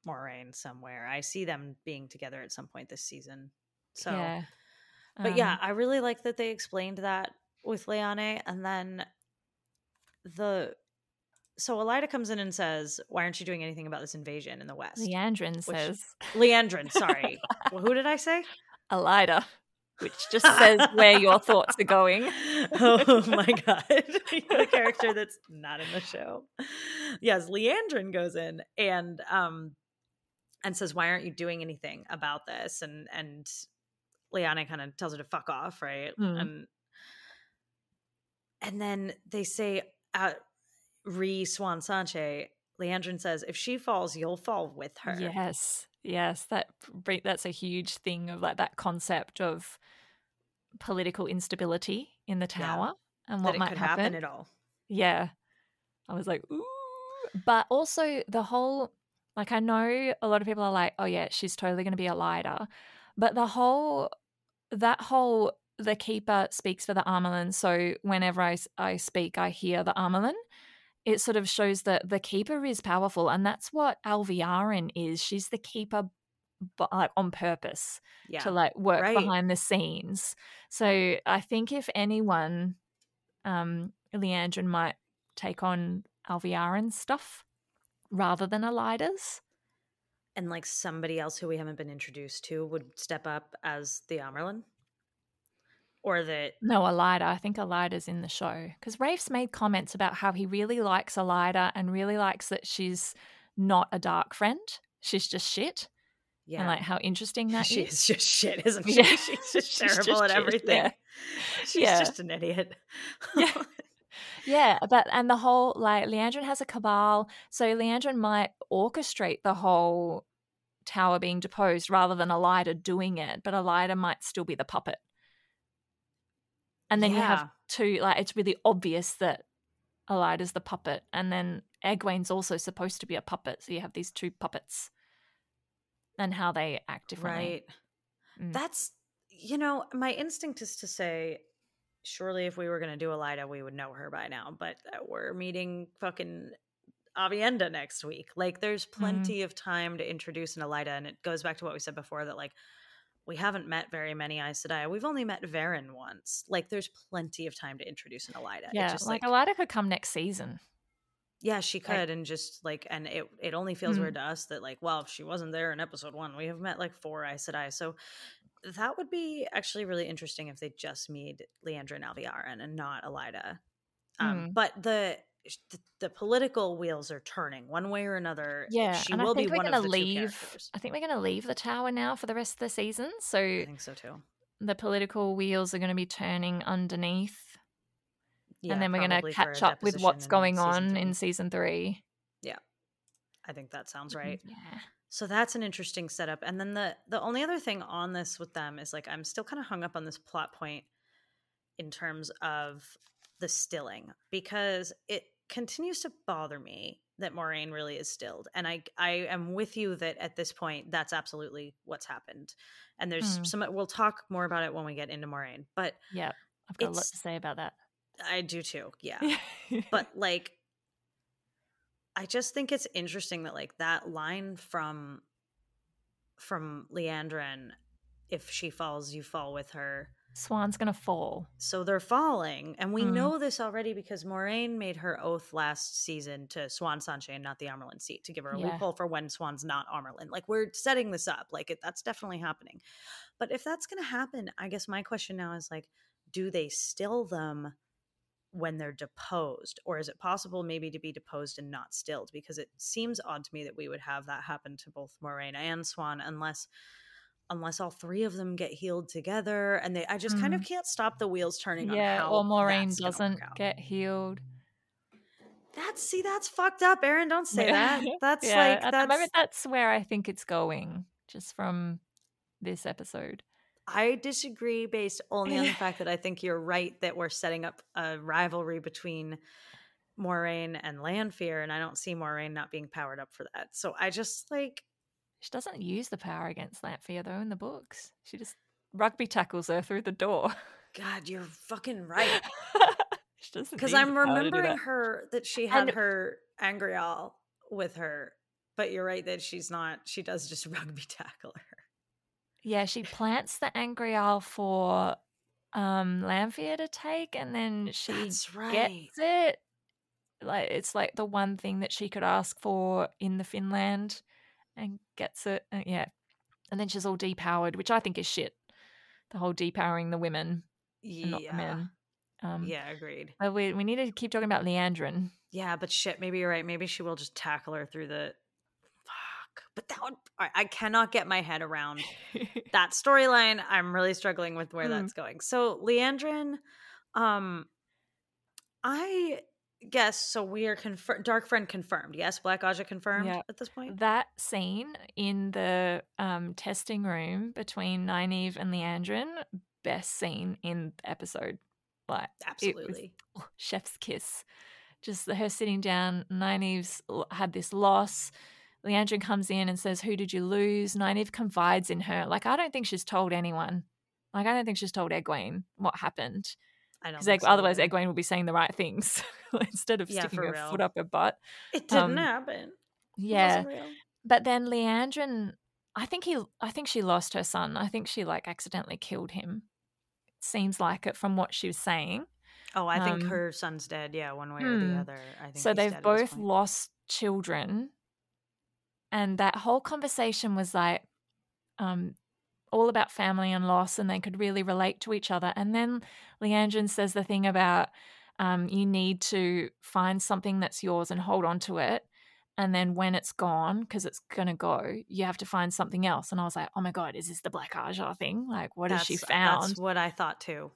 Moiraine somewhere. I see them being together at some point this season. So, yeah. Um, but yeah, I really like that they explained that with Leane, and then the. So Elaida comes in and says, why aren't you doing anything about this invasion in the West? Liandrin which, says. Liandrin, sorry. Well, who did I say? Elaida, which just says where your thoughts are going. Oh, my God. The character that's not in the show. Yes, Liandrin goes in and um, and says, why aren't you doing anything about this? And, and Leane kind of tells her to fuck off, right? Mm. And, and then they say... Uh, Re Swan Sache, Liandrin says, if she falls, you'll fall with her. Yes, yes. That That's a huge thing of like that concept of political instability in the tower yeah. and what that it might could happen. happen at all. Yeah. I was like, ooh. But also the whole, like I know a lot of people are like, oh yeah, she's totally going to be a lighter. But the whole, that whole, the keeper speaks for the Amelin. So whenever I, I speak, I hear the Amelin. It sort of shows that the keeper is powerful, and that's what Alviarin is. She's the keeper like on purpose yeah. to like work right. behind the scenes. So I think if anyone, um, Liandrin might take on Alviarin's stuff rather than Elaida's. And like somebody else who we haven't been introduced to would step up as the Amerlin. Or that no, Elaida. I think Elaida's in the show because Rafe's made comments about how he really likes Elaida and really likes that she's not a dark friend. She's just shit. Yeah, and like how interesting that she is. She's just shit, isn't she? Yeah. She's just terrible she's just at shit. everything. Yeah. She's yeah. just an idiot. yeah, yeah. But and the whole like Liandrin has a cabal, so Liandrin might orchestrate the whole tower being deposed rather than Elaida doing it. But Elaida might still be the puppet. And then yeah. you have two, like, it's really obvious that Elaida's the puppet. And then Egwene's also supposed to be a puppet. So you have these two puppets and how they act differently. Right. Mm. That's, you know, my instinct is to say, surely if we were going to do Elaida, we would know her by now. But we're meeting fucking Avienda next week. Like, there's plenty mm. of time to introduce an Elaida. And it goes back to what we said before that, like, we haven't met very many Aes Sedai. We've only met Varen once. Like, there's plenty of time to introduce an Elaida. Yeah, it's just like, like Elaida could come next season. Yeah, she could, like, and just like, and it it only feels mm-hmm. weird to us that like, well, if she wasn't there in episode one, we have met like four Aes Sedai. So that would be actually really interesting if they just made Liandrin and Alviarin and not Elaida. Um, mm. But the, the the political wheels are turning one way or another. Yeah, she and will I think be we're one of the leave, two characters. I think we're going to leave the tower now for the rest of the season. So I think so too. The political wheels are going to be turning underneath, yeah, and then we're going to catch up with what's going on in season three. Yeah, I think that sounds right. Yeah. So that's an interesting setup. And then the the only other thing on this with them is like I'm still kind of hung up on this plot point in terms of the stilling, because it continues to bother me that Moiraine really is stilled. And I I am with you that at this point, that's absolutely what's happened. And there's mm. some, we'll talk more about it when we get into Moiraine, but yeah, I've got a lot to say about that. I do too. Yeah. But like, I just think it's interesting that like that line from, from Liandrin, if she falls, you fall with her, Swan's gonna fall. So they're falling, and we mm. know this already because Moiraine made her oath last season to Swan Sanshane, not the Amerlin seat, to give her a yeah. loophole for when Swan's not Amerlin. Like, we're setting this up. Like, it, that's definitely happening. But if that's gonna happen, I guess my question now is, like, do they still them when they're deposed, or is it possible maybe to be deposed and not stilled? Because it seems odd to me that we would have that happen to both Moiraine and Swan, unless unless all three of them get healed together. And they, I just mm. kind of can't stop the wheels turning. Yeah, on how or Moiraine doesn't get healed. That's see, that's fucked up, Aaron. Don't say yeah. that. That's yeah, like at that's... the moment. That's where I think it's going, just from this episode. I disagree based only on the fact that I think you're right that we're setting up a rivalry between Moiraine and Lanfear, and I don't see Moiraine not being powered up for that. So I just, like... She doesn't use the power against Lanfear, though, in the books. She just rugby tackles her through the door. God, you're fucking right. She doesn't. Because I'm remembering that. her that she had and- her Angreal with her, but you're right that she's not... She does just rugby tackle her. Yeah, she plants the Angreal for um, Lanfear to take, and then she That's right. gets it. Like, it's like the one thing that she could ask for in the Finland, and gets it. Uh, yeah, and then she's all depowered, which I think is shit. The whole depowering the women, yeah. and not the men. Um, yeah, agreed. But we we need to keep talking about Liandrin. Yeah, but shit, maybe you're right. Maybe she will just tackle her through the. But that would, I cannot get my head around that storyline. I'm really struggling with where mm. that's going. So Liandrin, um, I guess, so we are confirmed, Dark Friend confirmed. Yes, Black Ajah confirmed yeah. at this point. That scene in the um, testing room between Nynaeve and Liandrin, best scene in the episode. Like, absolutely. Was, oh, chef's kiss. Just her sitting down, Nynaeve's had this loss. Liandrin comes in and says, who did you lose? Nynaeve confides in her. Like, I don't think she's told anyone. Like, I don't think she's told Egwene what happened. I don't think so. Otherwise, Egwene will be saying the right things instead of yeah, sticking her real. foot up her butt. It didn't um, happen. Yeah. It wasn't real. But then Liandrin, I think he, I think she lost her son. I think she, like, accidentally killed him. It seems like it from what she was saying. Oh, I um, think her son's dead. Yeah, one way mm, or the other. I think so. They've both lost children. And that whole conversation was like um, all about family and loss, and they could really relate to each other. And then Liandrin says the thing about um, you need to find something that's yours and hold on to it. And then when it's gone, because it's going to go, you have to find something else. And I was like, oh, my God, is this the Black Ajah thing? Like, what that's, has she found? That's what I thought too.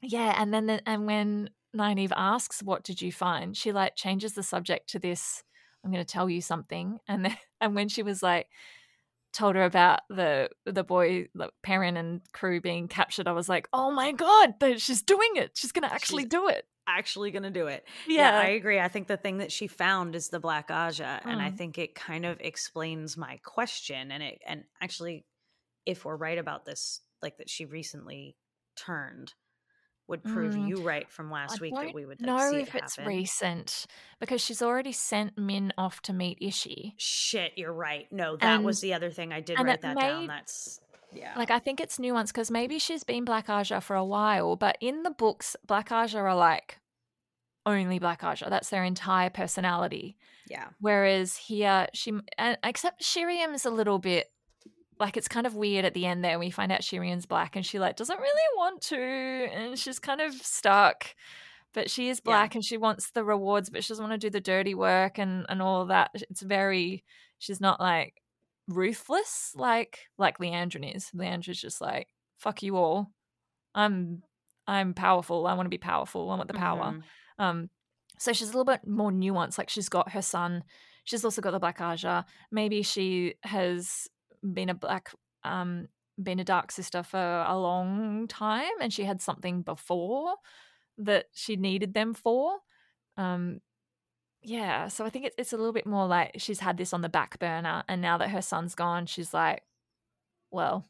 Yeah, and then the, and when Nynaeve asks, what did you find? She, like, changes the subject to this, I'm going to tell you something. And then, and when she was like, told her about the the boy, like Perrin and crew being captured, I was like, oh my God, she's doing it. She's going to actually she's do it. Actually going to do it. Yeah. yeah, I agree. I think the thing that she found is the Black Ajah. Mm. And I think it kind of explains my question. And it, and actually, if we're right about this, like that she recently turned, would prove mm. you right from last I week that we would know see if it it's recent, because she's already sent Min off to meet Ishi. Shit, you're right. No, that and, was the other thing. I did write that made, down. That's yeah. Like, I think it's nuanced because maybe she's been Black Ajah for a while, but in the books, Black Ajah are like only Black Ajah. That's their entire personality. Yeah. Whereas here, she and, except Shiriam is a little bit. Like, it's kind of weird at the end there. We find out Shirian's black and she, like, doesn't really want to, and she's kind of stuck. But she is black yeah. and she wants the rewards, but she doesn't want to do the dirty work and, and all that. It's very – she's not, like, ruthless like like Liandrin is. Leandrin's just like, fuck you all. I'm I'm powerful. I want to be powerful. I want the power. Mm-hmm. Um, so she's a little bit more nuanced. Like, she's got her son. She's also got the Black Ajah. Maybe she has – been a black um been a dark sister for a long time, and she had something before that she needed them for. Um yeah, so I think it, it's a little bit more like she's had this on the back burner, and now that her son's gone, she's like, well,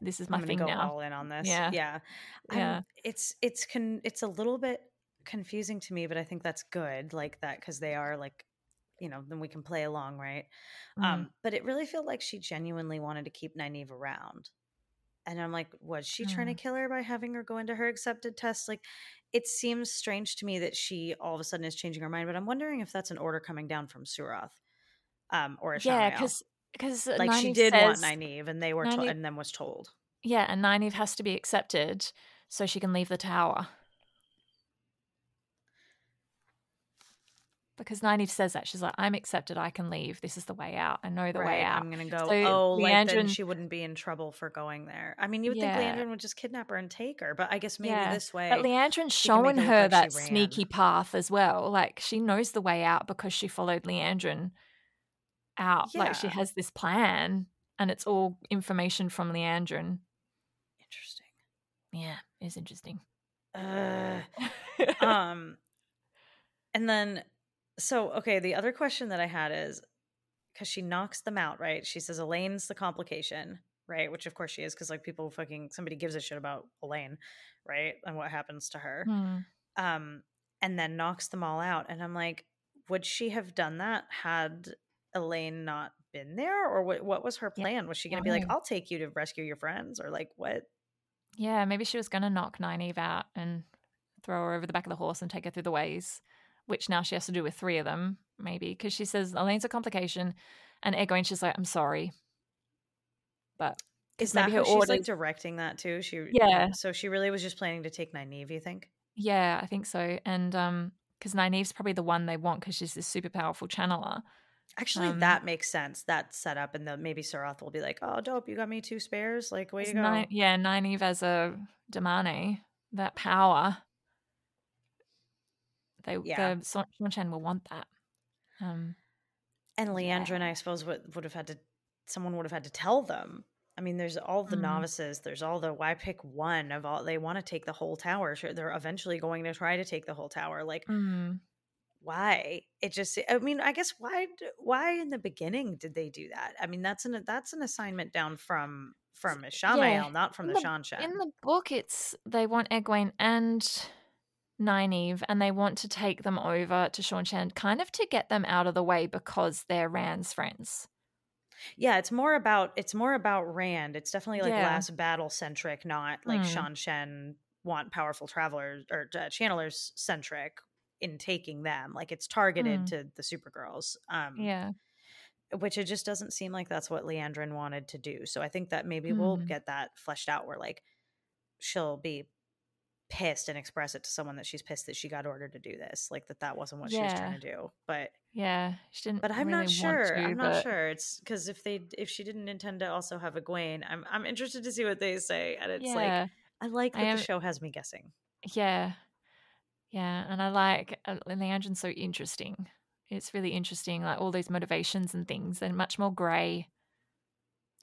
this is my thing now. I'm gonna go all in on this. Yeah. Yeah. yeah. Um, it's it's con- it's a little bit confusing to me, but I think that's good, like that, because they are like, you know, then we can play along, right? Mm-hmm. Um, but it really felt like she genuinely wanted to keep Nynaeve around. And I'm like, was she trying to kill her by having her go into her accepted test? Like, it seems strange to me that she all of a sudden is changing her mind, but I'm wondering if that's an order coming down from Suroth um, or Ishamael. Yeah, because because like Nynaeve she did says, want Nynaeve, and they were Nynaeve, to- and then was told. Yeah, and Nynaeve has to be accepted so she can leave the tower. Because Nynaeve says that. She's like, I'm accepted. I can leave. This is the way out. I know the right, way out. I'm going to go, so oh, Liandrin... like then she wouldn't be in trouble for going there. I mean, you would yeah. think Liandrin would just kidnap her and take her. But I guess maybe yeah. this way. But Leandrin's showing her like that sneaky path as well. Like, she knows the way out because she followed Liandrin out. Yeah. Like, she has this plan and it's all information from Liandrin. Interesting. Yeah, it's interesting. Uh, um, And then... So, okay, the other question that I had is, because she knocks them out, right? She says Elayne's the complication, right? Which, of course, she is, because, like, people fucking, somebody gives a shit about Elayne, right? And what happens to her. Mm. Um, and then knocks them all out. And I'm like, would she have done that had Elayne not been there? Or what, what was her plan? Yeah. Was she going to yeah. be like, I'll take you to rescue your friends? Or, like, what? Yeah, maybe she was going to knock Nynaeve out and throw her over the back of the horse and take her through the ways. Which now she has to do with three of them, maybe, because she says Elaine's a complication, and Egwene, she's like, I'm sorry. But is that her who orders... she's like directing that too? She yeah. So she really was just planning to take Nynaeve, you think? Yeah, I think so. And um, because Nynaeve's probably the one they want because she's this super powerful channeler. Actually, um, that makes sense. That setup, and the, maybe Suroth will be like, "Oh, dope, you got me two spares. Like, way to go." Ny- yeah, Nynaeve as a Damane, that power. They, yeah. the Sonchan will want that. Um, and Liandrin, yeah. I suppose, would, would have had to, someone would have had to tell them. I mean, there's all the mm. novices, there's all the, why pick one of all, they want to take the whole tower. Sure, they're eventually going to try to take the whole tower. Like, mm. why? It just, I mean, I guess why, why in the beginning did they do that? I mean, that's an, that's an assignment down from, from Ishamael, yeah. not from in the, the Sonchan. In the book, it's, they want Egwene and... Nynaeve, and they want to take them over to Sonchan kind of to get them out of the way because they're Rand's friends. Yeah, it's more about it's more about Rand. It's definitely like yeah. last battle centric, not like mm. Sonchan want powerful travelers or uh, channelers centric in taking them. Like, it's targeted mm. to the Supergirls. Um, yeah. Which it just doesn't seem like that's what Liandrin wanted to do. So I think that maybe mm. we'll get that fleshed out where, like, she'll be pissed and express it to someone that she's pissed that she got ordered to do this, like that that wasn't what yeah. she was trying to do, but yeah she didn't but i'm really not sure to, i'm but... not sure it's because if they if she didn't intend to also have Egwene, i'm i'm interested to see what they say. And it's yeah. like i like that I am... the show has me guessing. yeah yeah and I like uh, Liandrin's so interesting. It's really interesting, like all these motivations and things, and much more gray.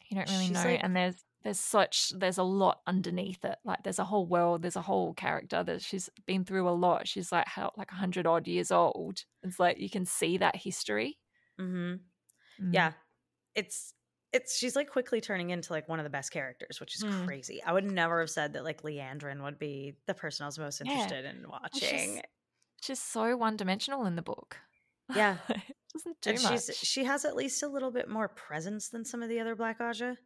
You don't really she's know like... and there's There's such, there's a lot underneath it. Like, there's a whole world, there's a whole character that she's been through a lot. She's like, how, like one hundred odd years old. It's like, you can see that history. Mm-hmm. Mm. Yeah. It's, it's, she's like quickly turning into like one of the best characters, which is mm. crazy. I would never have said that like Liandrin would be the person I was most interested yeah. in watching. She's, she's so one dimensional in the book. Yeah. Doesn't do and much. She's, she has at least a little bit more presence than some of the other Black Ajah.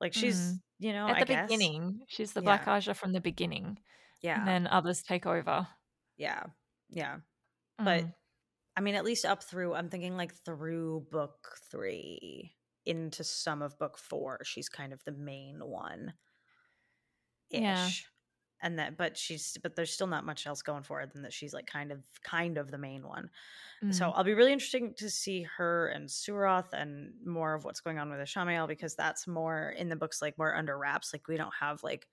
Like, she's, mm. you know, at the I beginning, guess. She's the yeah. Black Ajah from the beginning. Yeah. And then others take over. Yeah. Yeah. Mm. But, I mean, at least up through, I'm thinking like through book three into some of book four, she's kind of the main one ish. Yeah. And that, but she's, but there's still not much else going for her than that she's like kind of, kind of the main one. Mm. So I'll be really interesting to see her and Suroth and more of what's going on with Ishamael, because that's more in the books, like more under wraps. Like, we don't have like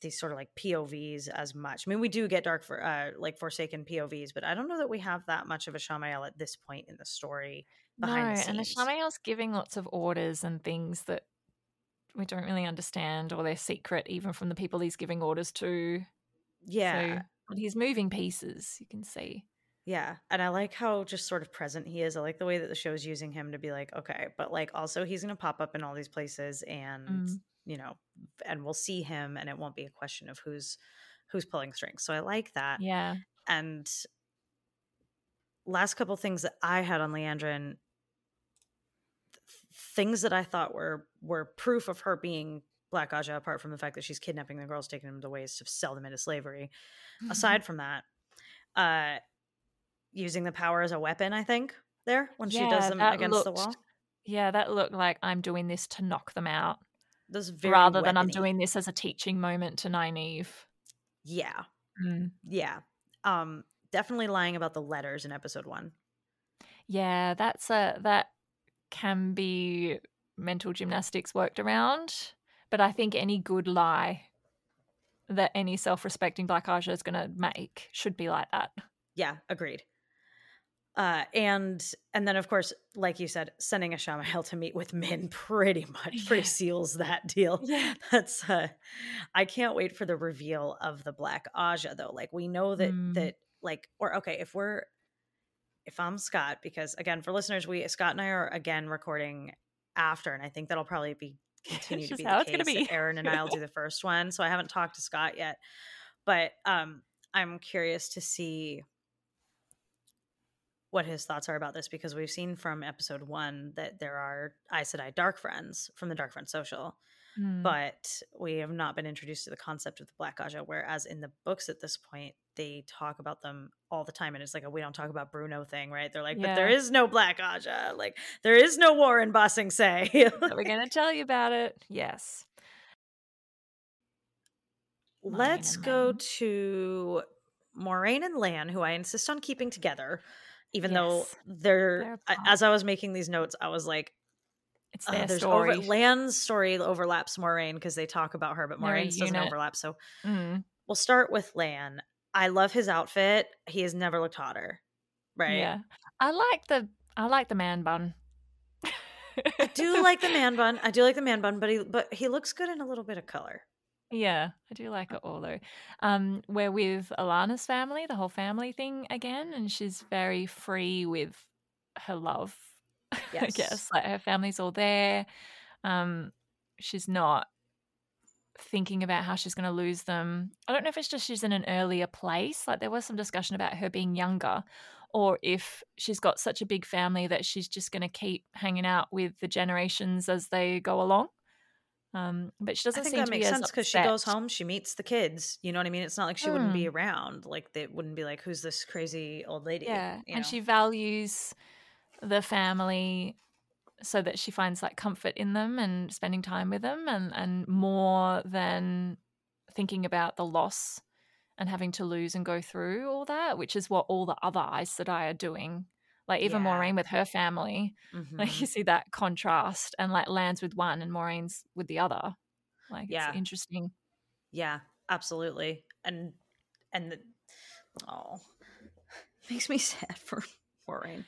these sort of like P O Vs as much. I mean, we do get dark for uh, like Forsaken P O Vs, but I don't know that we have that much of Ishamael at this point in the story behind no, the scenes. And Ishamael's giving lots of orders and things that we don't really understand, or they're secret even from the people he's giving orders to. Yeah. So, but he's moving pieces, you can see. Yeah. And I like how just sort of present he is. I like the way that the show is using him to be like, okay, but like also he's going to pop up in all these places and, mm. you know, and we'll see him and it won't be a question of who's, who's pulling strings. So I like that. Yeah. And last couple things that I had on Liandrin, things that I thought were, were proof of her being Black Ajah, apart from the fact that she's kidnapping the girls, taking them to Ways to sell them into slavery. Mm-hmm. Aside from that, uh, using the power as a weapon, I think, there, when yeah, she does them against looked, the wall. Yeah, that looked like I'm doing this to knock them out. Very rather weapon-y. Than I'm doing this as a teaching moment to Nynaeve. Yeah. Mm. Yeah. Um, definitely lying about the letters in episode one. Yeah, that's a, that can be mental gymnastics worked around. But I think any good lie that any self-respecting Black Ajah is going to make should be like that. Yeah, agreed. Uh, and and then, of course, like you said, sending Ishamael to meet with Min pretty much pretty yeah. seals that deal. Yeah. That's uh, I can't wait for the reveal of the Black Ajah, though. Like, we know that mm. that like or okay, if we're if I'm Scott, because again, for listeners, we Scott and I are again recording after, and I think that'll probably be continue to be the case. Be. Aaron and I'll do the first one, so I haven't talked to Scott yet, but um, I'm curious to see what his thoughts are about this, because we've seen from episode one that there are Aes Sedai dark friends from the Dark Friend Social, mm. but we have not been introduced to the concept of the Black Ajah, whereas in the books at this point, they talk about them all the time, and it's like a we don't talk about Bruno thing, right? They're like, yeah. but there is no Black Ajah. Like, there is no war in Bossing Say. We're going to tell you about it. Yes. Let's Moiraine go to Moiraine and Lan, who I insist on keeping together. Even yes. though they're, they're as I was making these notes, I was like, "It's their uh, story." Over, Lan's story overlaps Moiraine because they talk about her, but Moraine's doesn't overlap. So mm. we'll start with Lan. I love his outfit. He has never looked hotter, right? Yeah, I like the I like the man bun. I do like the man bun. I do like the man bun, but he but he looks good in a little bit of color. Yeah, I do like it all though. Um, we're with Alana's family, the whole family thing again, and she's very free with her love, yes. I guess. Like, her family's all there. Um, she's not thinking about how she's going to lose them. I don't know if it's just she's in an earlier place. Like, there was some discussion about her being younger, or if she's got such a big family that she's just going to keep hanging out with the generations as they go along. Um, but she doesn't I think seem that to makes be sense because she goes home, she meets the kids. You know what I mean? It's not like she mm. wouldn't be around. Like, they wouldn't be like, "Who's this crazy old lady?" Yeah, you know? And she values the family so that she finds like comfort in them and spending time with them, and and more than thinking about the loss and having to lose and go through all that, which is what all the other Aes Sedai are doing. Like, even yeah. Moiraine with her family, mm-hmm. like, you see that contrast, and like Lan's with one and Moraine's with the other. Like, yeah. it's interesting. Yeah, absolutely. And and the, oh, makes me sad for Moiraine,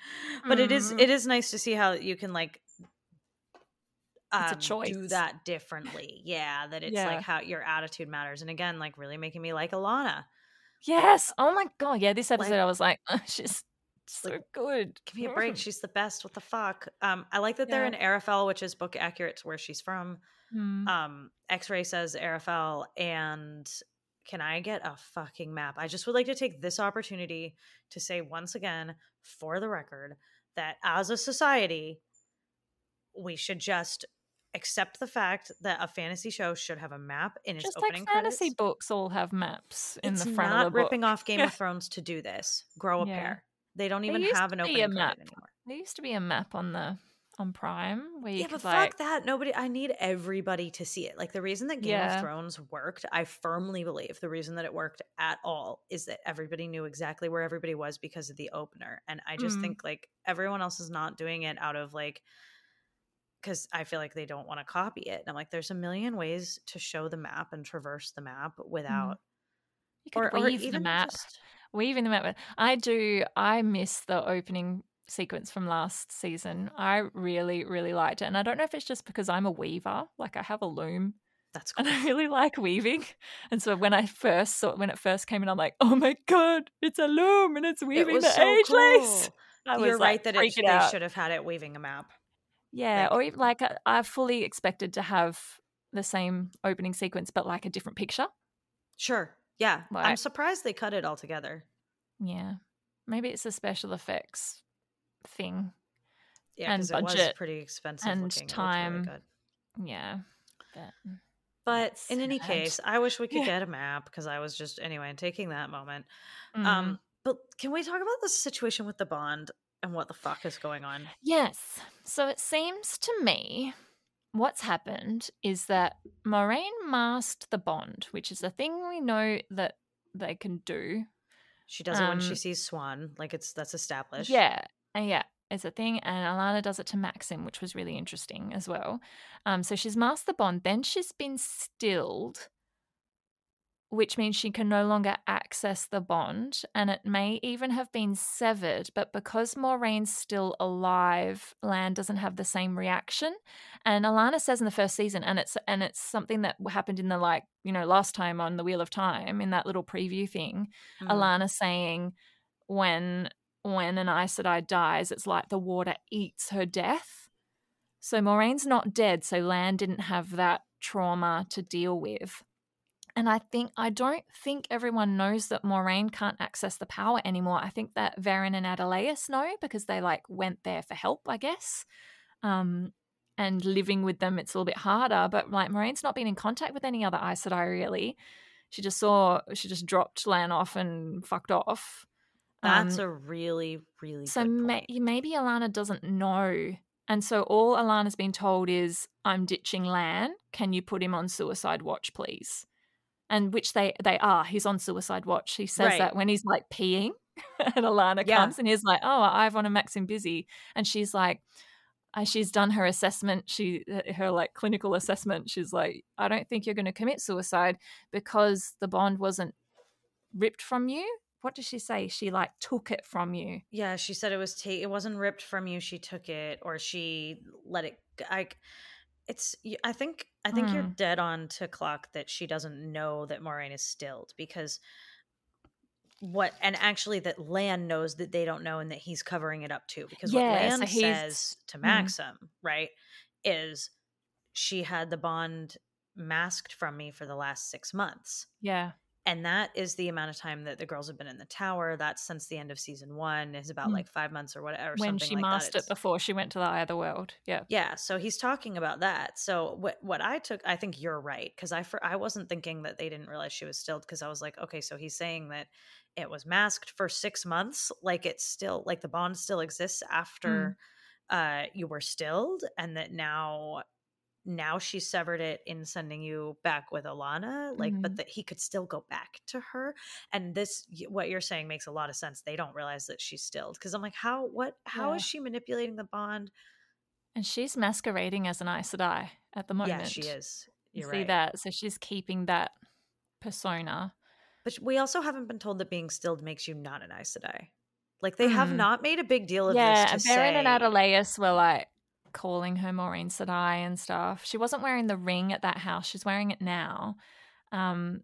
but mm. it is it is nice to see how you can like um, it's a choice. Do that differently. Yeah, that it's yeah. like how your attitude matters, and again, like really making me like Alanna. Yes. Oh my god. Yeah. This episode, like, I was like, oh, she's. So like, good. Give me a break. She's the best. What the fuck? Um, I like that yeah. they're in Arafel, which is book accurate to where she's from. Mm. Um, X-Ray says Arafel. And can I get a fucking map? I just would like to take this opportunity to say once again, for the record, that as a society, we should just accept the fact that a fantasy show should have a map in its just opening like fantasy credits. Books all have maps in it's the front of the book. It's not ripping off Game of Thrones to do this. Grow a yeah. pair. They don't even have an opening map anymore. There used to be a map on the on Prime where you yeah, could, but fuck like, that. Nobody. I need everybody to see it. Like, the reason that Game yeah. of Thrones worked, I firmly believe the reason that it worked at all is that everybody knew exactly where everybody was because of the opener. And I just mm. think like everyone else is not doing it out of like, because I feel like they don't want to copy it. And I'm like, there's a million ways to show the map and traverse the map without. Mm. You could or, weave or the map. Just, Weaving them out. I do. I miss the opening sequence from last season. I really, really liked it. And I don't know if it's just because I'm a weaver. Like, I have a loom. That's cool. And I really like weaving. And so when I first saw it, when it first came in, I'm like, oh my God, it's a loom and it's weaving it the so age cool. lace. I You're was right like, that it, they out. Should have had it weaving a map. Yeah. Like, or even, like I, I fully expected to have the same opening sequence, but like a different picture. Sure. Yeah, like, I'm surprised they cut it all together. Yeah, maybe it's a special effects thing. Yeah, and budget, it was pretty expensive and looking. time. Really good. Yeah, but But that's in any case, I wish we could yeah. get a map, because I was just, anyway, taking that moment. Mm-hmm. Um, but can we talk about the situation with the bond and what the fuck is going on? Yes. So it seems to me what's happened is that Moiraine masked the bond, which is a thing we know that they can do. She does um, it when she sees Swan. Like, it's that's established. Yeah. Yeah. It's a thing, and Alanna does it to Maxim, which was really interesting as well. Um, so she's masked the bond. Then she's been stilled, which means she can no longer access the bond, and it may even have been severed. But because Moiraine's still alive, Lan doesn't have the same reaction. And Alanna says in the first season, and it's and it's something that happened in the, like, you know, last time on the Wheel of Time in that little preview thing. Mm-hmm. Alanna saying when. When an Aes Sedai dies, it's like the water eats her death. So Moiraine's not dead, so Lan didn't have that trauma to deal with. And I think I don't think everyone knows that Moiraine can't access the power anymore. I think that Varen and Adelaus know, because they, like, went there for help, I guess. Um, and living with them, it's a little bit harder. But, like, Moraine's not been in contact with any other Aes Sedai, really. She just saw she just dropped Lan off and fucked off. That's a really, really so good point. So ma- maybe Alanna doesn't know. And so all Alana's been told is, I'm ditching Lan. Can you put him on suicide watch, please? And which they, they are. He's on suicide watch. He says right. that when he's, like, peeing and Alanna yeah. comes and he's like, oh, Ivan and Maxim busy. And she's like, uh, she's done her assessment. She Her, like, clinical assessment. She's like, I don't think you're going to commit suicide because the bond wasn't ripped from you. What does she say? She, like, took it from you. Yeah, she said it was ta- it wasn't ripped from you. She took it, or she let it. I, it's. I think. I think mm. you're dead on to clock that she doesn't know that Moiraine is stilled, because what and actually that Lan knows that they don't know, and that he's covering it up too. Because yeah, what Lan so says to Maxim, mm. right, is she had the bond masked from me for the last six months. Yeah. And that is the amount of time that the girls have been in the tower. That's since the end of season one. Is about mm. like five months or whatever. When something she like masked that. It before she went to the Eye of the World. Yeah. Yeah. So he's talking about that. So what what I took, I think you're right. Because I, for, I wasn't thinking that they didn't realize she was stilled, because I was like, okay, so he's saying that it was masked for six months. Like, it's still, like, the bond still exists after mm. uh, you were stilled, and that now... now she severed it in sending you back with Alanna, like, mm-hmm. but that he could still go back to her. And this, what you're saying makes a lot of sense. They don't realize that she's stilled, because I'm like, how, what, how yeah. is she manipulating the bond? And she's masquerading as an Aes Sedai at the moment. Yeah, she is. You're you see right. that. So she's keeping that persona. But we also haven't been told that being stilled makes you not an Aes Sedai. Like, they mm. have not made a big deal of yeah, this to Baron say. And Adelaus were like, calling her Moiraine Sedai and stuff. She wasn't wearing the ring at that house. She's wearing it now. Um,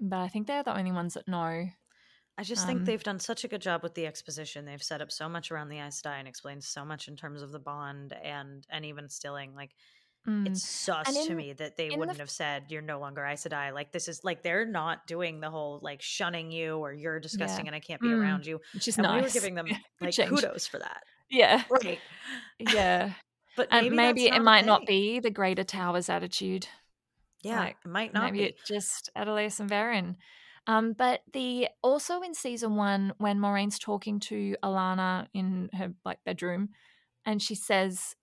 but I think they're the only ones that know. I just um, think they've done such a good job with the exposition. They've set up so much around the Aes Sedai and explained so much in terms of the bond and and even stilling. Like, mm. it's sus in, to me that they wouldn't the... have said, you're no longer Aes Sedai. Like, this is, like, they're not doing the whole, like, shunning you or you're disgusting yeah. and I can't be mm. around you. Which is and nice. We were giving them, like, kudos for that. Yeah. Right. Yeah. But maybe, and maybe it might not be the greater towers attitude. Yeah, like, it might not maybe be. Maybe it's just Adelaus and Varen. Um, but the also in season one, when Moraine's talking to Alanna in her, like, bedroom, and she says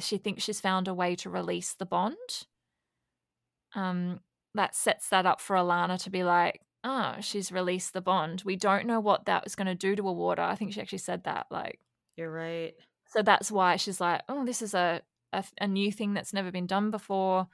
she thinks she's found a way to release the bond, um, that sets that up for Alanna to be like, oh, she's released the bond. We don't know what that was going to do to a water. I think she actually said that, like. You're right. So that's why she's like, oh, this is a, a a new thing that's never been done before.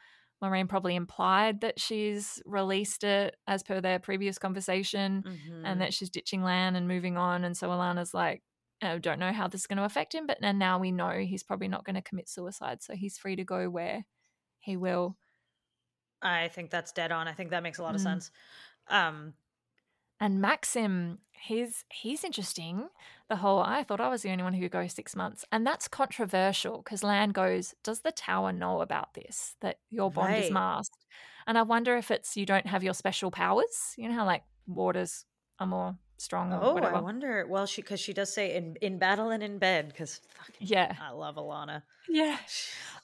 Moiraine probably implied that she's released it as per their previous conversation mm-hmm. and that she's ditching Lan and moving on. And so Alana's like, I don't know how this is going to affect him, but and now we know he's probably not going to commit suicide, so he's free to go where he will. I think that's dead on. I think that makes a lot mm. of sense. Um And Maxim, he's he's interesting. The whole, I thought I was the only one who could go six months. And that's controversial because Lan goes, does the tower know about this, that your bond right. is masked? And I wonder if it's you don't have your special powers. You know how, like, waters are more strong or oh, whatever. I wonder. Well, she because she does say in, in battle and in bed because fucking yeah. I love Alanna. Yeah.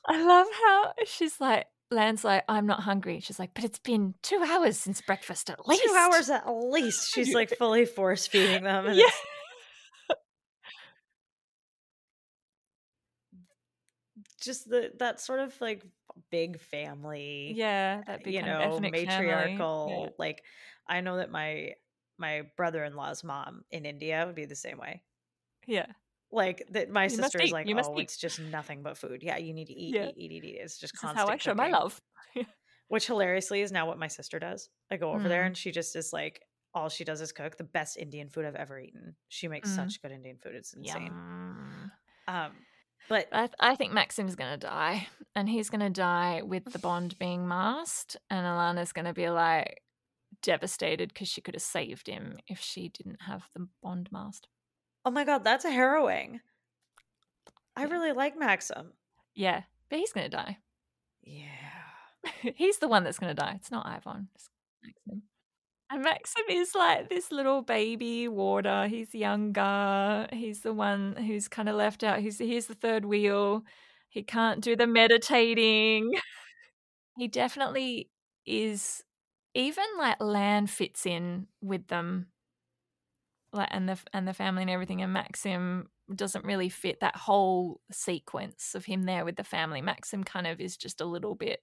I love how she's like, Lan's like, I'm not hungry. She's like, but it's been two hours since breakfast at least. Two hours at least. She's like fully force feeding them. And yeah. It's... just the, that sort of like big family. Yeah. That big, you know, kind of matriarchal. Yeah. Like, I know that my my brother-in-law's mom in India would be the same way. Yeah. Like that, my you sister is like, you oh, it's eat. Just nothing but food. Yeah, you need to eat, yeah. eat, eat, eat, eat. It's just this constant. That's how I show cooking. My love. Which hilariously is now what my sister does. I go over mm. there and she just is like, all she does is cook the best Indian food I've ever eaten. She makes mm. such good Indian food. It's insane. Yum. Um, but I, th- I think Maxim's gonna die, and he's gonna die with the bond being masked, and Alana's gonna be like devastated because she could have saved him if she didn't have the bond masked. Oh my god, that's harrowing. I yeah. really like Maxim. Yeah, but he's going to die. Yeah. He's the one that's going to die. It's not Ivan. It's Maxim. And Maxim is like this little baby warder. He's younger. He's the one who's kind of left out. He's, he's the third wheel. He can't do the meditating. He definitely is, even like Lan fits in with them. Like, and the and the family and everything, and Maxim doesn't really fit that whole sequence of him there with the family. Maxim kind of is just a little bit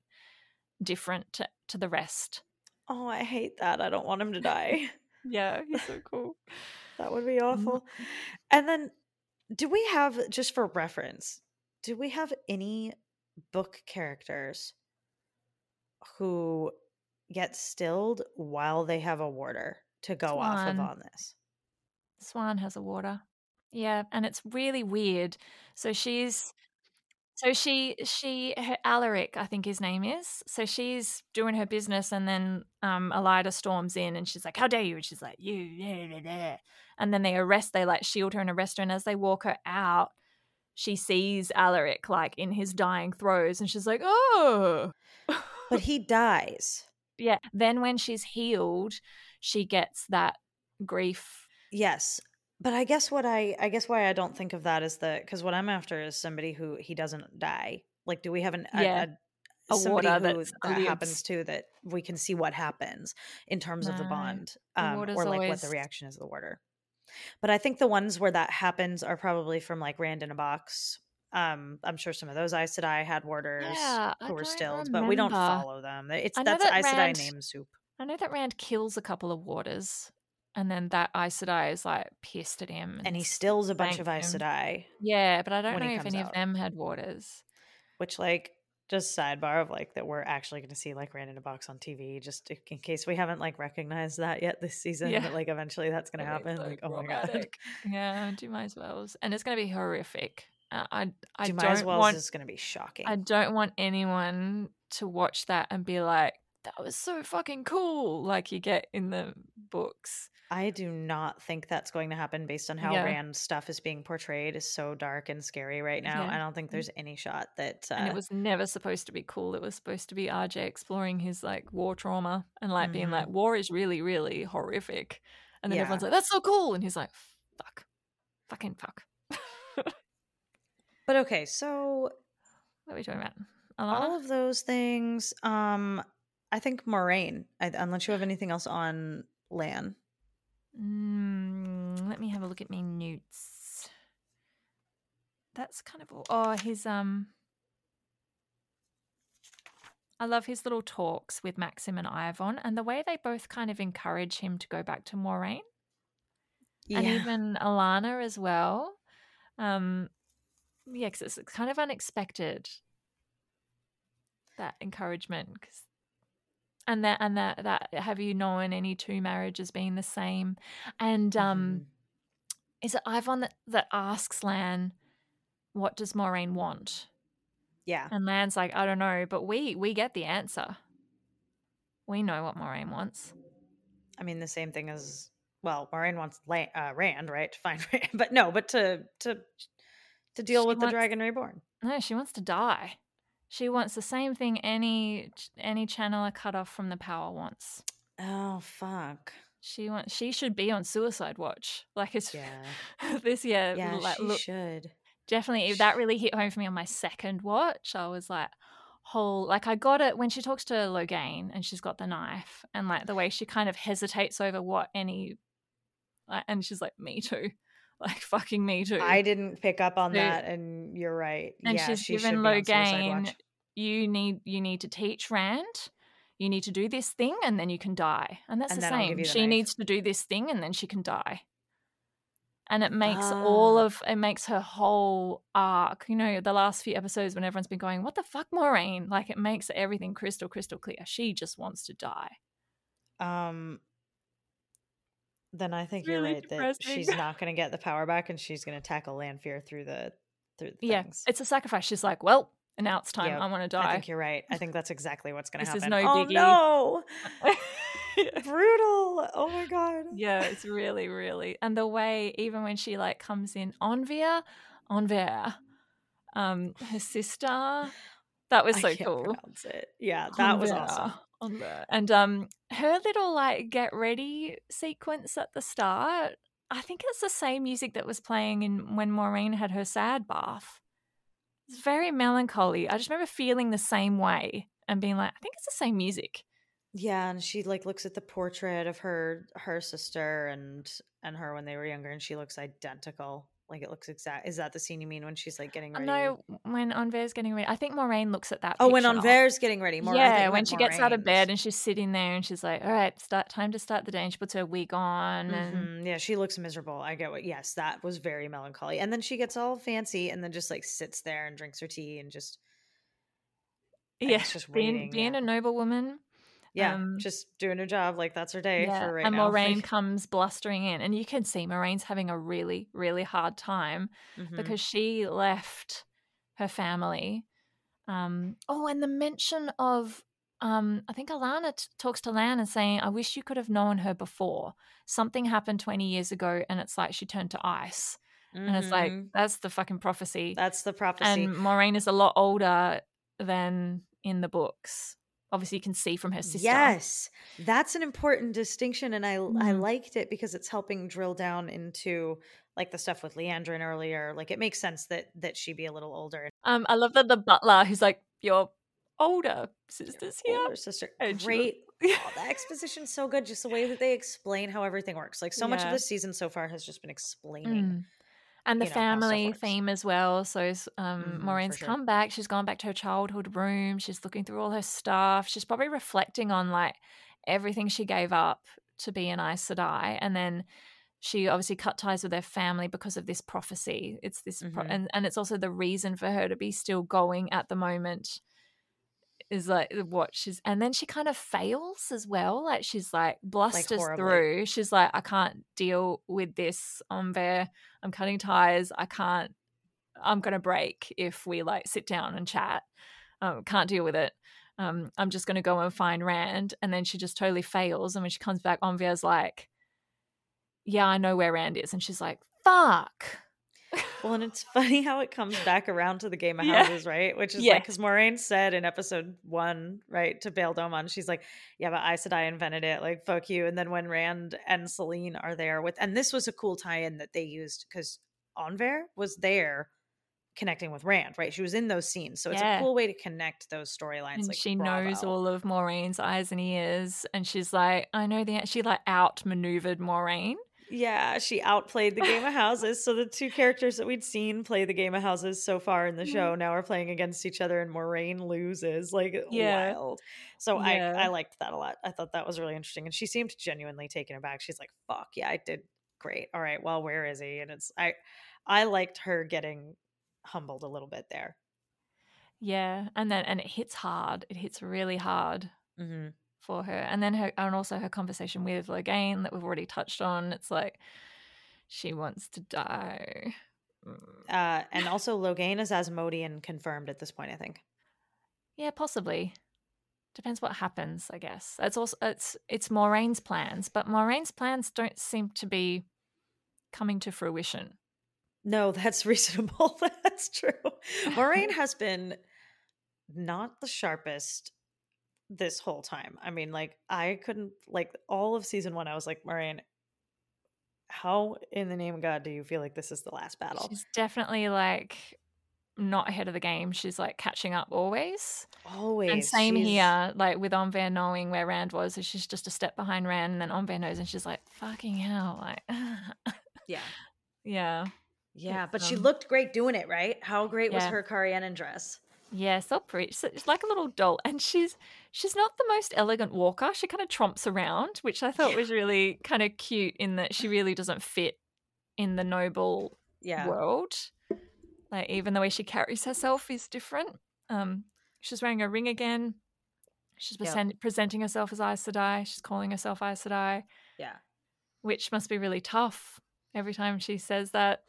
different to, to the rest. Oh, I hate that. I don't want him to die. Yeah, he's so cool. That would be awful. And then do we have, just for reference, do we have any book characters who get stilled while they have a warder to go Come off on. Of on this? Swan has a warder, yeah, and it's really weird. So she's, so she she her, Alaric, I think his name is. So she's doing her business, and then um, Elaida storms in, and she's like, "How dare you!" And she's like, "You," blah, blah, blah. And then they arrest, they like shield her and arrest her, and as they walk her out, she sees Alaric like in his dying throes, and she's like, "Oh," but he dies. Yeah. Then when she's healed, she gets that grief. Yes, but I guess what I I guess why I don't think of that is that because what I'm after is somebody who he doesn't die. Like, do we have an yeah, a, a, somebody who that happens to that we can see what happens in terms no, of the bond, um, the or like always... what the reaction is of the warder. But I think the ones where that happens are probably from like Rand in a Box. Um, I'm sure some of those Aes Sedai had warders yeah, who were stilled, remember. But we don't follow them. It's that's that Aes Sedai name soup. I know that Rand kills a couple of warders. And then that Aes Sedai is like pissed at him. And, and he steals a bunch of Aes Sedai. Yeah, but I don't know if any out. Of them had warders. Which, like, just sidebar of like that we're actually going to see like Rand in a Box on T V, just in case we haven't like recognized that yet this season. Yeah. But like eventually that's going to happen. So like, oh my God. Yeah, do my as wells. And it's going to be horrific. Uh, I, I do my as wells is going to be shocking. I don't want anyone to watch that and be like, that was so fucking cool, like you get in the books. I do not think that's going to happen based on how yeah. Rand stuff is being portrayed is so dark and scary right now. Yeah. I don't think there's any shot that... Uh... And it was never supposed to be cool. It was supposed to be R J exploring his, like, war trauma and, like, mm-hmm. being like, war is really, really horrific. And then yeah. everyone's like, that's so cool. And he's like, fuck. Fucking fuck. But okay, so... What are we talking about? Alana? All of those things... Um. I think Moiraine, I, unless you have anything else on Lan. Mm, let me have a look at me newts. That's kind of all. Oh, his, um, I love his little talks with Maxim and Ivan and the way they both kind of encourage him to go back to Moiraine. Yeah. And even Alanna as well. Um, yeah, because it's, it's kind of unexpected, that encouragement, because And that and that that have you known any two marriages being the same? And um, mm. is it Ivan that, that asks Lan, what does Moiraine want? Yeah. And Lan's like, I don't know, but we we get the answer. We know what Moiraine wants. I mean, the same thing as, well, Moiraine wants La- uh, Rand, right? To find Rand, but no, but to to to deal she with wants, the Dragon Reborn. No, she wants to die. She wants the same thing any any channeler cut off from the power wants. Oh fuck! She wants. She should be on suicide watch. Like it's yeah. this year. Yeah, like, she look, should. Definitely, if that really hit home for me on my second watch, I was like, whole, like, I got it when she talks to Loghain and she's got the knife, and like the way she kind of hesitates over what any, like, and she's like, me too, like, fucking me too. I didn't pick up on so, that, and you're right. And yeah, she's she given Loghain, you need you need to teach Rand, you need to do this thing and then you can die. And that's and the same. The she knife. needs to do this thing and then she can die. And it makes uh, all of, it makes her whole arc, you know, the last few episodes when everyone's been going, what the fuck, Moiraine? Like, it makes everything crystal, crystal clear. She just wants to die. Um, then I think really you're right depressing. that she's not going to get the power back and she's going to tackle Lanfear through the, through the yeah, things. Yeah, it's a sacrifice. She's like, well, and now it's time. Yep. I want to die. I think you're right. I think that's exactly what's going to happen. This is no biggie. Oh, no. Yeah. Brutal. Oh my god. Yeah, it's really, really, and the way even when she like comes in, Onver, Onver, um, her sister. That was so I can't cool. pronounce it. Yeah, that Onver. was awesome. Onver. And um, her little like get ready sequence at the start. I think it's the same music that was playing in when Moiraine had her sad bath. It's very melancholy. I just remember feeling the same way and being like, I think it's the same music. Yeah, and she like looks at the portrait of her her sister and and her when they were younger, and she looks identical. Like, it looks exact. Is that the scene you mean when she's like getting ready? No, when Onver's getting ready. I think Moiraine looks at that. Oh, picture. When Onver's getting ready. Moiraine, yeah, when, when she Moiraine. gets out of bed and she's sitting there and she's like, "All right, start time to start the day." And she puts her wig on. And mm-hmm. yeah, she looks miserable. I get what. Yes, that was very melancholy. And then she gets all fancy and then just like sits there and drinks her tea and just yeah, and just being waiting. being yeah. a noblewoman. Yeah, um, just doing her job. Like, that's her day yeah, for right and now. And Moiraine comes blustering in. And you can see Moraine's having a really, really hard time mm-hmm. because she left her family. Um, oh, and the mention of, um, I think Alanna t- talks to Lan and saying, I wish you could have known her before. Something happened twenty years ago and it's like she turned to ice. Mm-hmm. And it's like, that's the fucking prophecy. That's the prophecy. And Moiraine is a lot older than in the books. Obviously, you can see from her sister. Yes, that's an important distinction, and I mm. I liked it because it's helping drill down into like the stuff with Liandrin earlier. Like, it makes sense that that she be a little older. Um, I love that the butler who's like, your older sister's your here, older sister. And great, she... oh, the exposition's so good. Just the way that they explain how everything works. Like, so yeah. much of this season so far has just been explaining. Mm. And the you know, family theme as well. So um, mm, Maureen's sure. come back. She's gone back to her childhood room. She's looking through all her stuff. She's probably reflecting on, like, everything she gave up to be an Aes Sedai. And then she obviously cut ties with her family because of this prophecy. It's this, mm-hmm. pro- and, and it's also the reason for her to be still going at the moment is, like, what she's – and then she kind of fails as well. Like, she's, like, blusters like through. She's like, I can't deal with this, Onver. I'm cutting ties. I can't, I'm going to break if we like sit down and chat. Um, can't deal with it. Um, I'm just going to go and find Rand. And then she just totally fails. And when she comes back, Onver's like, yeah, I know where Rand is. And she's like, fuck. Well, and it's funny how it comes back around to the game of yeah. houses, right? Which is yeah. like, because Moiraine said in episode one, right, to Bail Domon, she's like, yeah, but Aes Sedai invented it. Like, fuck you. And then when Rand and Celine are there with, and this was a cool tie-in that they used because Onver was there connecting with Rand, right? She was in those scenes. So it's yeah. a cool way to connect those storylines. And like, she bravo. knows all of Moraine's eyes and ears. And she's like, I know the, she like outmaneuvered Moiraine. Yeah, she outplayed the game of houses. So the two characters that we'd seen play the game of houses so far in the show now are playing against each other, and Moiraine loses. Like, yeah. wild. So yeah. I, I liked that a lot. I thought that was really interesting. And she seemed genuinely taken aback. She's like, fuck, yeah, I did great. All right, well, where is he? And it's I I liked her getting humbled a little bit there. Yeah, and then and it hits hard. It hits really hard. Mm-hmm. for her. And then her and also her conversation with Loghain that we've already touched on. It's like she wants to die. Uh, and also Loghain is Asmodean confirmed at this point, I think. Yeah, possibly. Depends what happens, I guess. It's also it's it's Moraine's plans, but Moraine's plans don't seem to be coming to fruition. No, that's reasonable. That's true. Moiraine has been not the sharpest this whole time. I mean, like, I couldn't, like, all of season one, I was like, Moiraine, how in the name of God do you feel like this is the last battle? She's definitely like, not ahead of the game. She's like catching up always. Always. And same she's... here, like with Onver knowing where Rand was, and she's just a step behind Rand, and then Onver knows and she's like, fucking hell. Like Yeah. Yeah. Yeah. It's, but um... she looked great doing it, right? How great yeah. was her Cairhien dress? Yeah, so pretty. It's like a little doll. And she's she's not the most elegant walker. She kind of tromps around, which I thought yeah. was really kind of cute in that she really doesn't fit in the noble yeah. world. Like, even the way she carries herself is different. Um, she's wearing a ring again. She's present- yep. presenting herself as Aes Sedai. She's calling herself Aes Sedai. Yeah. Which must be really tough every time she says that.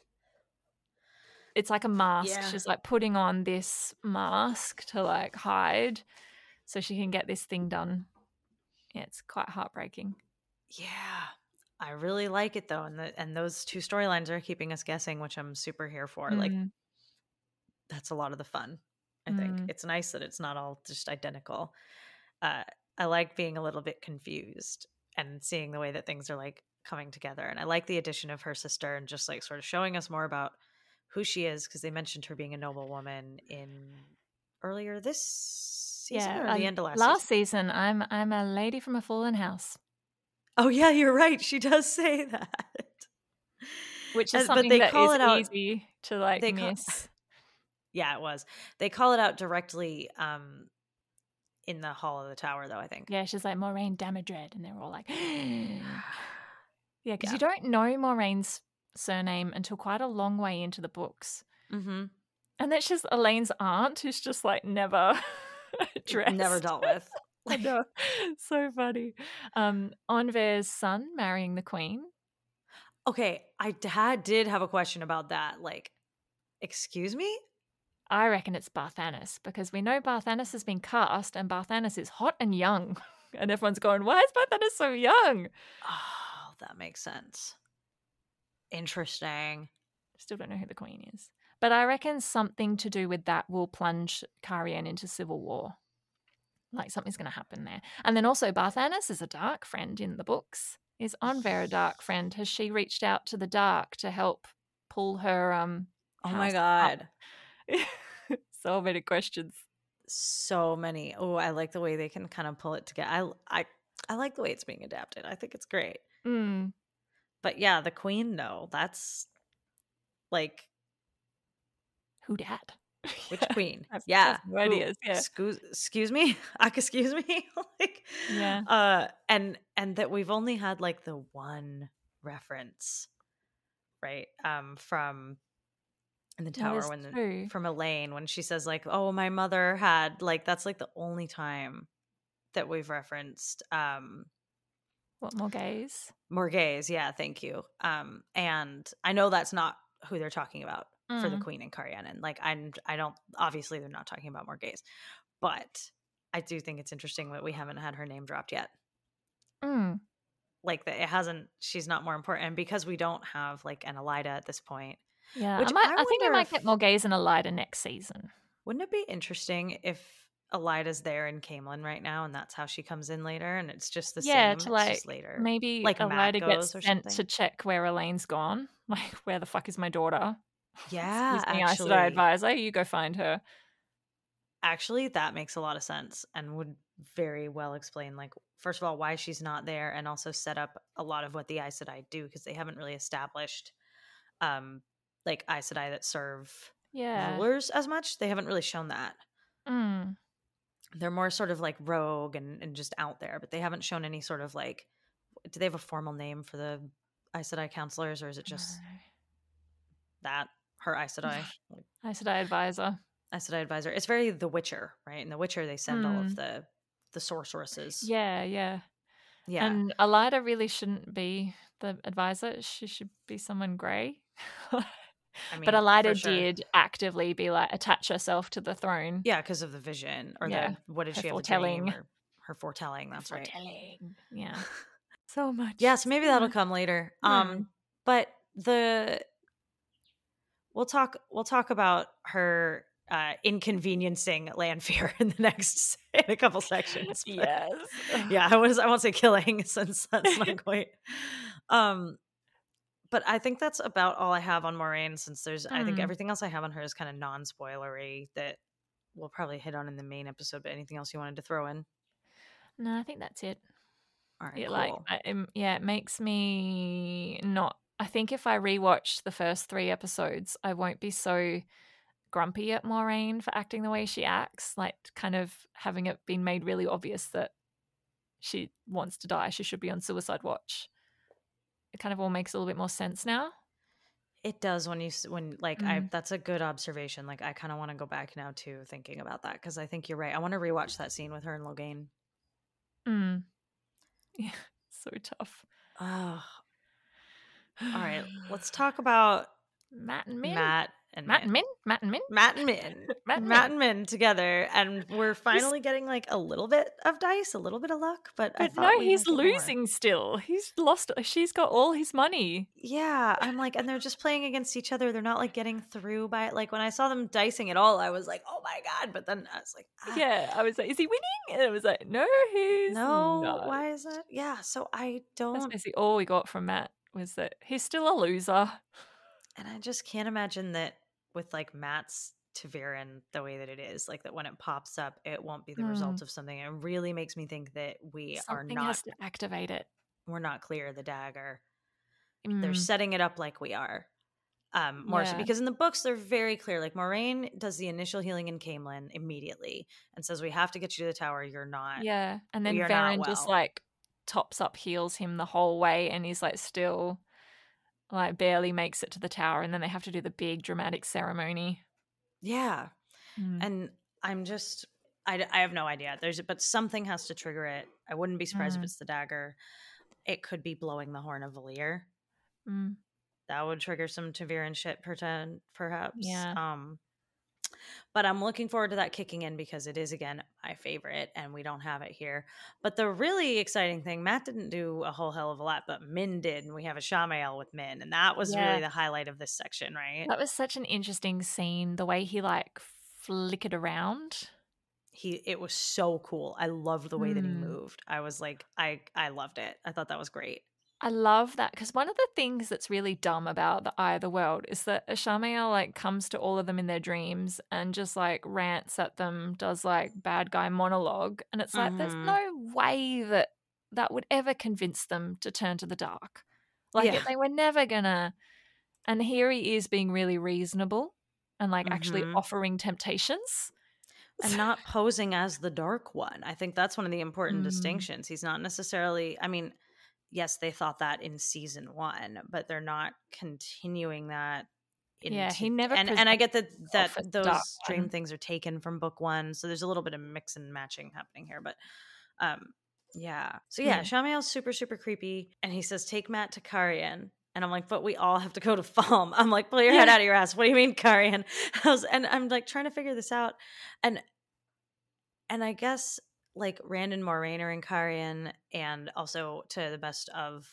It's like a mask. Yeah. She's like putting on this mask to like hide so she can get this thing done. Yeah, it's quite heartbreaking. Yeah. I really like it though. And the, and those two storylines are keeping us guessing, which I'm super here for. Mm-hmm. Like, that's a lot of the fun, I think. Mm-hmm. It's nice that it's not all just identical. Uh, I like being a little bit confused and seeing the way that things are like coming together. And I like the addition of her sister and just like sort of showing us more about who she is, because they mentioned her being a noblewoman in earlier this season yeah, or um, the end of last, last season. Last season, I'm I'm a lady from a fallen house. Oh, yeah, you're right. She does say that. Which is something that is easy to, like, miss. Yeah, it was. They call it out directly um, in the Hall of the Tower, though, I think. Yeah, she's like, Moiraine Damodred, and they're all like... yeah, because yeah. you don't know Moraine's surname until quite a long way into the books. Mm-hmm. And that's just Elaine's aunt, who's just like never addressed. Never dealt with. I know. So funny. Um, Onver's son marrying the queen. Okay, I d- did have a question about that. Like, excuse me? I reckon it's Barthanes, because we know Barthanes has been cast and Barthanes is hot and young. And everyone's going, why is Barthanes so young? Oh, that makes sense. Interesting. Still don't know who the queen is. But I reckon something to do with that will plunge Cairhien into civil war. Like, something's going to happen there. And then also Barthanes is a dark friend in the books. Is Onver a dark friend? Has she reached out to the dark to help pull her um Oh, my God. So many questions. So many. Oh, I like the way they can kind of pull it together. I, I, I like the way it's being adapted. I think it's great. Mm. But, yeah, the queen, though, that's, like... Who dat? Which queen? That's, yeah. That's no ideas. Yeah. Excuse, excuse me? Excuse me? like, yeah. Uh, and and that we've only had like the one reference, right? Um, from in the tower when the, from Elayne when she says like, "Oh, my mother had like." That's like the only time that we've referenced. Um, what Morghese? Morghese, yeah. Thank you. Um, and I know that's not who they're talking about. Mm. For the queen and Cairhien, and like I'm, I don't. Obviously, they're not talking about Morghese, but I do think it's interesting that we haven't had her name dropped yet. Mm. Like that, it hasn't. She's not more important, and because we don't have like an Elaida at this point. Yeah, which I, might, I, I think I might if, get Morghese and Elaida next season. Wouldn't it be interesting if Elaida's there in Camelin right now, and that's how she comes in later, and it's just the yeah, same. Yeah, to like later. Maybe like Elaida gets sent something. To check where Elaine's gone. Like, where the fuck is my daughter? Yeah, excuse me, actually, I advisor, you go find her. Actually, that makes a lot of sense and would very well explain, like, first of all, why she's not there, and also set up a lot of what the Aes Sedai do, because they haven't really established, um, like Aes Sedai that serve yeah. rulers as much. They haven't really shown that. Mm. They're more sort of like rogue and, and just out there, but they haven't shown any sort of like. Do they have a formal name for the Aes Sedai counselors, or is it just no. that? Her Aes Sedai. Aes Sedai advisor. Aes Sedai advisor. It's very The Witcher, right? In The Witcher, they send mm. all of the the sorceresses. Yeah, yeah. Yeah. And Elaida really shouldn't be the advisor. She should be someone grey. I mean, but Elaida sure. did actively be like, attach herself to the throne. Yeah, because of the vision. Or yeah. the, what did her she have to tell? Her foretelling, that's her foretelling. Right. Yeah. So much. Yes, yeah, so maybe that'll come later. Yeah. Um, but the... We'll talk. We'll talk about her uh, inconveniencing Lanfear in the next in a couple sections. Yes. Yeah. I was. I won't say killing, since that's not quite. Um, But I think that's about all I have on Moiraine, since there's, mm. I think everything else I have on her is kind of non-spoilery that we'll probably hit on in the main episode, but anything else you wanted to throw in? No, I think that's it. All right, yeah, cool. Like, I, um, yeah, it makes me not, I think if I rewatch the first three episodes, I won't be so grumpy at Moiraine for acting the way she acts, like kind of having it been made really obvious that she wants to die. She should be on suicide watch. It kind of all makes a little bit more sense now. It does when you when like mm. I that's a good observation. Like I kind of want to go back now to thinking about that, because I think you're right. I want to rewatch that scene with her and Loghain. Mm. Yeah, so tough. Oh. All right, let's talk about Mat and Min. Mat and Mat and Min. Mat and Min. Mat and Min. Mat and Min. Mat and Min together, and we're finally he's... getting like a little bit of dice, a little bit of luck, but, but I thought no, we he's losing more. Still. He's lost. She's got all his money. Yeah, I'm like, and they're just playing against each other. They're not like getting through by it. Like when I saw them dicing it all, I was like, oh my god! But then I was like, ah. yeah, I was like, is he winning? And I was like, no, he's no. Not. Why is that? Yeah, so I don't. That's basically all we got from Mat. Was that he's still a loser. And I just can't imagine that with like Mat's Taviran the way that it is, like that when it pops up, it won't be the mm. result of something. It really makes me think that we something are not has to activate it. We're not clear of the dagger. Mm. They're setting it up like we are. Um, more yeah. so, because in the books they're very clear. Like Moiraine does the initial healing in Caemlyn immediately and says, "We have to get you to the tower. You're not." Yeah, and then Varan well. just like. tops up heals him the whole way, and he's like still like barely makes it to the tower, and then they have to do the big dramatic ceremony. Yeah. Mm. And I'm just I, I have no idea. There's but something has to trigger it. I wouldn't be surprised mm. if it's the dagger. It could be blowing the horn of Valyr. Mm. That would trigger some Taviran shit pretend perhaps. Yeah. Um But I'm looking forward to that kicking in, because it is, again, my favorite, and we don't have it here. But the really exciting thing, Mat didn't do a whole hell of a lot, but Min did, and we have a Ishamael with Min, and that was yeah. really the highlight of this section, right? That was such an interesting scene, the way he, like, flickered around. He, It was so cool. I loved the way mm. that he moved. I was like, I, I loved it. I thought that was great. I love that, because one of the things that's really dumb about the Eye of the World is that Ishamael like comes to all of them in their dreams and just like rants at them, does like bad guy monologue, and it's like mm-hmm. there's no way that that would ever convince them to turn to the dark. Like yeah. they were never gonna. And here he is being really reasonable and like mm-hmm. actually offering temptations. And not posing as the dark one. I think that's one of the important mm-hmm. distinctions. He's not necessarily, I mean, yes, they thought that in season one, but they're not continuing that. Into, yeah, he never. And, and I get that that those dream things are taken from book one, so there's a little bit of mix and matching happening here. But, um, yeah. So yeah, yeah. Shamael's super super creepy, and he says, "Take Mat to Cairhien." And I'm like, but we all have to go to Falme. I'm like, pull your head yeah. out of your ass. What do you mean, Cairhien? I was, and I'm like trying to figure this out, and and I guess. Like Rand and Moiraine are in Cairhien, and also to the best of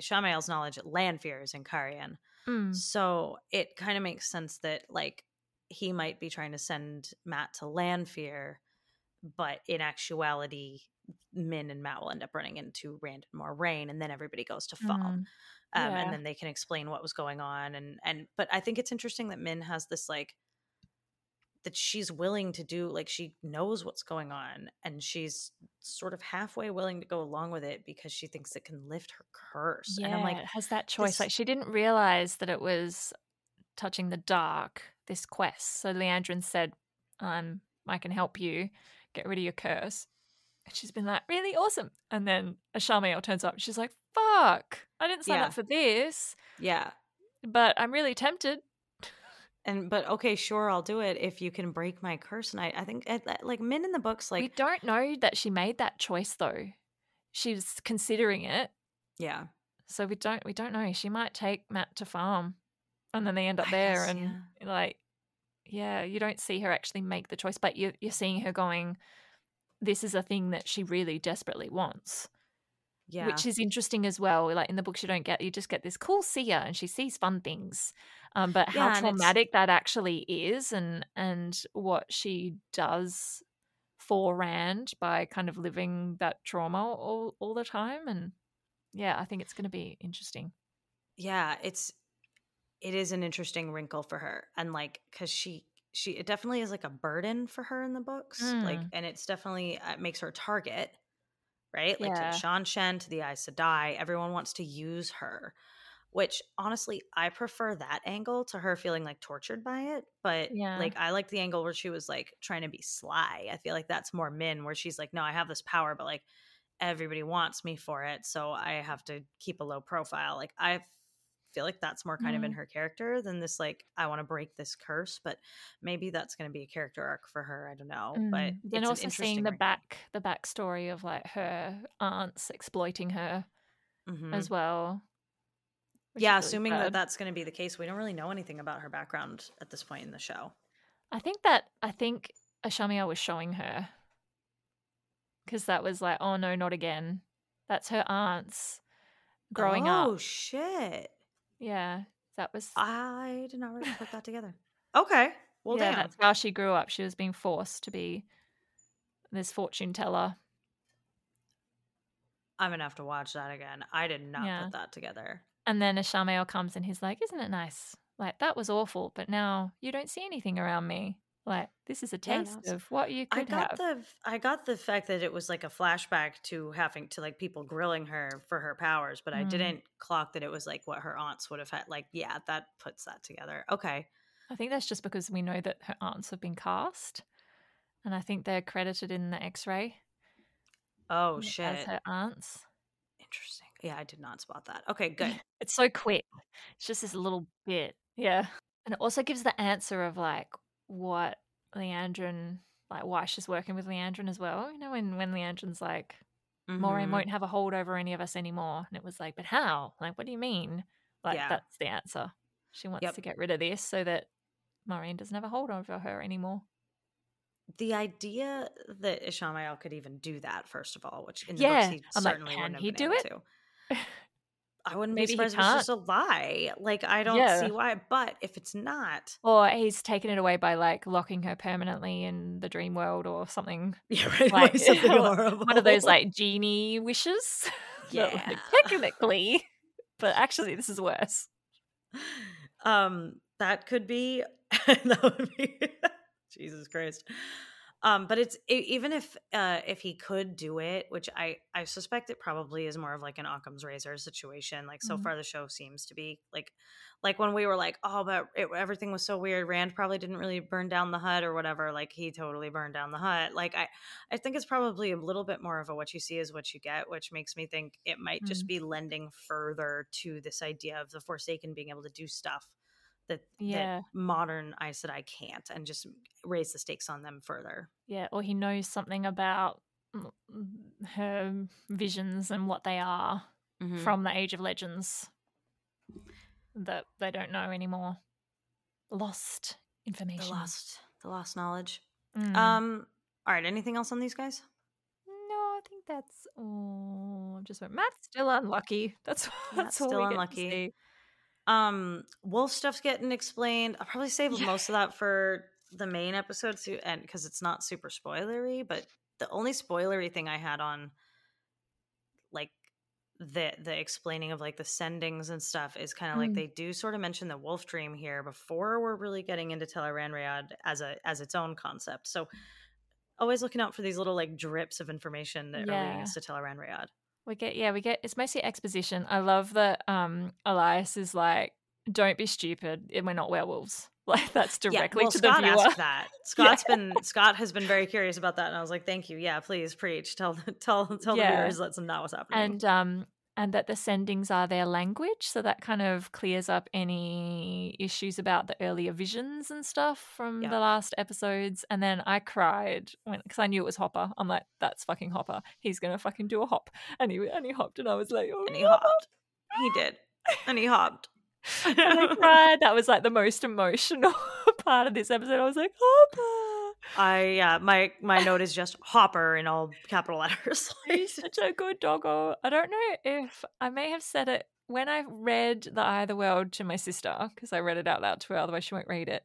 Ishamael's knowledge, Lanfear is in Cairhien. Mm. So it kind of makes sense that like he might be trying to send Mat to Lanfear, but in actuality, Min and Mat will end up running into Rand and Moiraine, and then everybody goes to Falme, mm. um, yeah. and then they can explain what was going on. And and but I think it's interesting that Min has this like. That she's willing to do, like she knows what's going on, and she's sort of halfway willing to go along with it because she thinks it can lift her curse. Yeah, and I'm like, it has that choice. This... Like she didn't realize that it was touching the dark, this quest. So Liandrin said, um, I can help you get rid of your curse. And she's been like, really awesome. And then Ishamael turns up and she's like, fuck, I didn't sign yeah. up for this. Yeah. But I'm really tempted. And but okay, sure, I'll do it if you can break my curse. And I, I think like Min in the books, like we don't know that she made that choice though. She was considering it. Yeah. So we don't we don't know. She might take Mat to Falme, and then they end up I there. Guess, and yeah. like, yeah, you don't see her actually make the choice, but you're you're seeing her going. This is a thing that she really desperately wants. Yeah. Which is interesting as well. Like in the books, you don't get, you just get this cool seer and she sees fun things. Um, but yeah, how traumatic that actually is, and and what she does for Rand by kind of living that trauma all, all the time. And yeah, I think it's going to be interesting. yeah, it's it is an interesting wrinkle for her, and like because she she it definitely is like a burden for her in the books, mm. like, and it's definitely uh, makes her a target, right? Like yeah. to Shan Shen, to the Aes Sedai, everyone wants to use her. Which honestly, I prefer that angle to her feeling like tortured by it. But yeah. like, I like the angle where she was like trying to be sly. I feel like that's more Min, where she's like, no, I have this power, but like everybody wants me for it, so I have to keep a low profile. Like I feel like that's more kind mm-hmm. of in her character than this like, I want to break this curse. But maybe that's going to be a character arc for her. I don't know. Mm-hmm. But it's and also an seeing the record. back the backstory of like her aunts exploiting her mm-hmm. as well. Yeah, assuming that that's going to be the case. We don't really know anything about her background at this point in the show. I think that, I think Ishamael was showing her. Because that was like, oh no, not again. That's her aunt's growing up. Oh, shit. Yeah, that was. I did not really put that together. Okay, well, yeah, damn. That's how she grew up. She was being forced to be this fortune teller. I'm going to have to watch that again. I did not yeah. put that together. And then Ishamael comes and he's like, isn't it nice? Like, that was awful, but now you don't see anything around me. Like, this is a taste yeah, of what you could I got have. The, I got the fact that it was like a flashback to having to like people grilling her for her powers, but mm. I didn't clock that it was like what her aunts would have had. Like, yeah, that puts that together. Okay. I think that's just because we know that her aunts have been cast, and I think they're credited in the X-ray. Oh, shit. As her aunts. Interesting. Yeah, I did not spot that. Okay, good. It's so quick. It's just this little bit. Yeah. And it also gives the answer of like what Liandrin, like why she's working with Liandrin as well. You know, when, when Leandrin's like, mm-hmm. Moiraine won't have a hold over any of us anymore. And it was like, but how? Like, what do you mean? Like, yeah. that's the answer. She wants yep. to get rid of this so that Moiraine doesn't have a hold over her anymore. The idea that Ishamael could even do that, first of all, which in the yeah. books he I'm certainly like, wouldn't he have been do able it? To. I wouldn't Maybe be surprised if it's just a lie. Like, I don't yeah. see why. But if it's not. Or he's taken it away by, like, locking her permanently in the dream world or something. Yeah, right. Like, something horrible. One of those, like, genie wishes. Yeah. That, like, technically. But actually, this is worse. Um, That could be. That would be. Jesus Christ. Um, but it's it, even if uh, if he could do it, which I, I suspect it probably is more of like an Occam's razor situation. Like so mm-hmm. far the show seems to be like like when we were like, oh, but it, everything was so weird. Rand probably didn't really burn down the hut or whatever. Like he totally burned down the hut. Like I, I think it's probably a little bit more of a what you see is what you get, which makes me think it might mm-hmm. just be lending further to this idea of the Forsaken being able to do stuff. That, yeah. that modern Aes Sedai can't, and just raise the stakes on them further. Yeah, or he knows something about her visions and what they are mm-hmm. from the Age of Legends that they don't know anymore. Lost information. The lost, the lost knowledge. Mm. Um. All right, anything else on these guys? No, I think that's all. Just went, Matt's still unlucky. That's, that's all still we unlucky. Get to see. Um, wolf stuff's getting explained. I'll probably save yeah. most of that for the main episode too, and because it's not super spoilery. But the only spoilery thing I had on, like, the the explaining of like the sendings and stuff is kind of mm. like they do sort of mention the wolf dream here before we're really getting into Teleranriad as a as its own concept. So always looking out for these little like drips of information that yeah. are leading us to Teleranriad. We get, yeah, we get, it's mostly exposition. I love that um, Elias is like, don't be stupid, we're not werewolves. Like, that's directly yeah, well, to Scott the viewer. Asked that. Scott's yeah. been, Scott has been very curious about that. And I was like, thank you. Yeah, please preach. Tell, tell, tell yeah. the viewers, let them know what's happening. And, um, and that the sendings are their language. So that kind of clears up any issues about the earlier visions and stuff from yeah. the last episodes. And then I cried because I knew it was Hopper. I'm like, that's fucking Hopper. He's going to fucking do a hop. And he, and he hopped and I was like, oh. And he hopped. He did. And he hopped. And I cried. That was like the most emotional part of this episode. I was like, Hopper. I yeah, uh, my my note is just Hopper in all capital letters. He's such a good doggo. I don't know if I may have said it when I read The Eye of the World to my sister, because I read it out loud to her, otherwise she won't read it.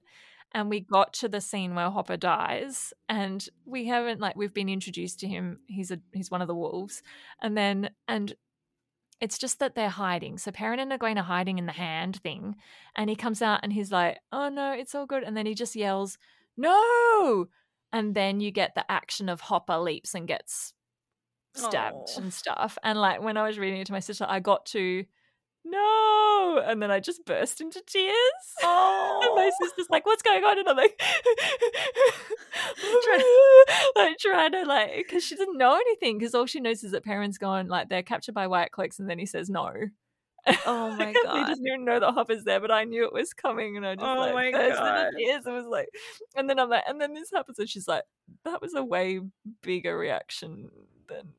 And we got to the scene where Hopper dies, and we haven't like we've been introduced to him. He's a he's one of the wolves, and then and It's just that they're hiding. So Perrin and Egwene are hiding in the hand thing, and he comes out and he's like, oh no, it's all good. And then he just yells, no. And then you get the action of Hopper leaps and gets stabbed Aww. and stuff. And like when I was reading it to my sister, I got to no, and then I just burst into tears. Oh, and my sister's like, "What's going on?" And I'm like, trying to, like trying to like, because she doesn't know anything, because all she knows is that Perrin's gone, like they're captured by white cloaks, and then he says no. Oh my god! He doesn't even know that Hopper's there, but I knew it was coming, and I just oh like my burst god. into tears. It was like, and then I'm like, and then this happens, and she's like, "That was a way bigger reaction than."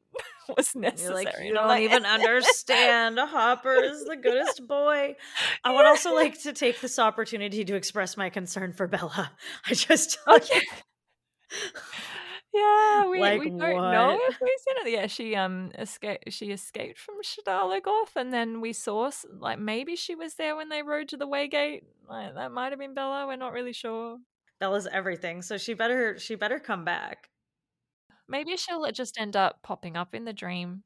was necessary. You're like, you don't like, even understand. Hopper is the goodest boy. I would also like to take this opportunity to express my concern for Bella. I just like, okay. yeah, we, like we don't what? know if we've seen it. Yeah, she um escaped. She escaped from Shadala Goth, and then we saw like maybe she was there when they rode to the Waygate. Like that might have been Bella. We're not really sure. Bella's everything, so she better she better come back. Maybe she'll just end up popping up in the dream.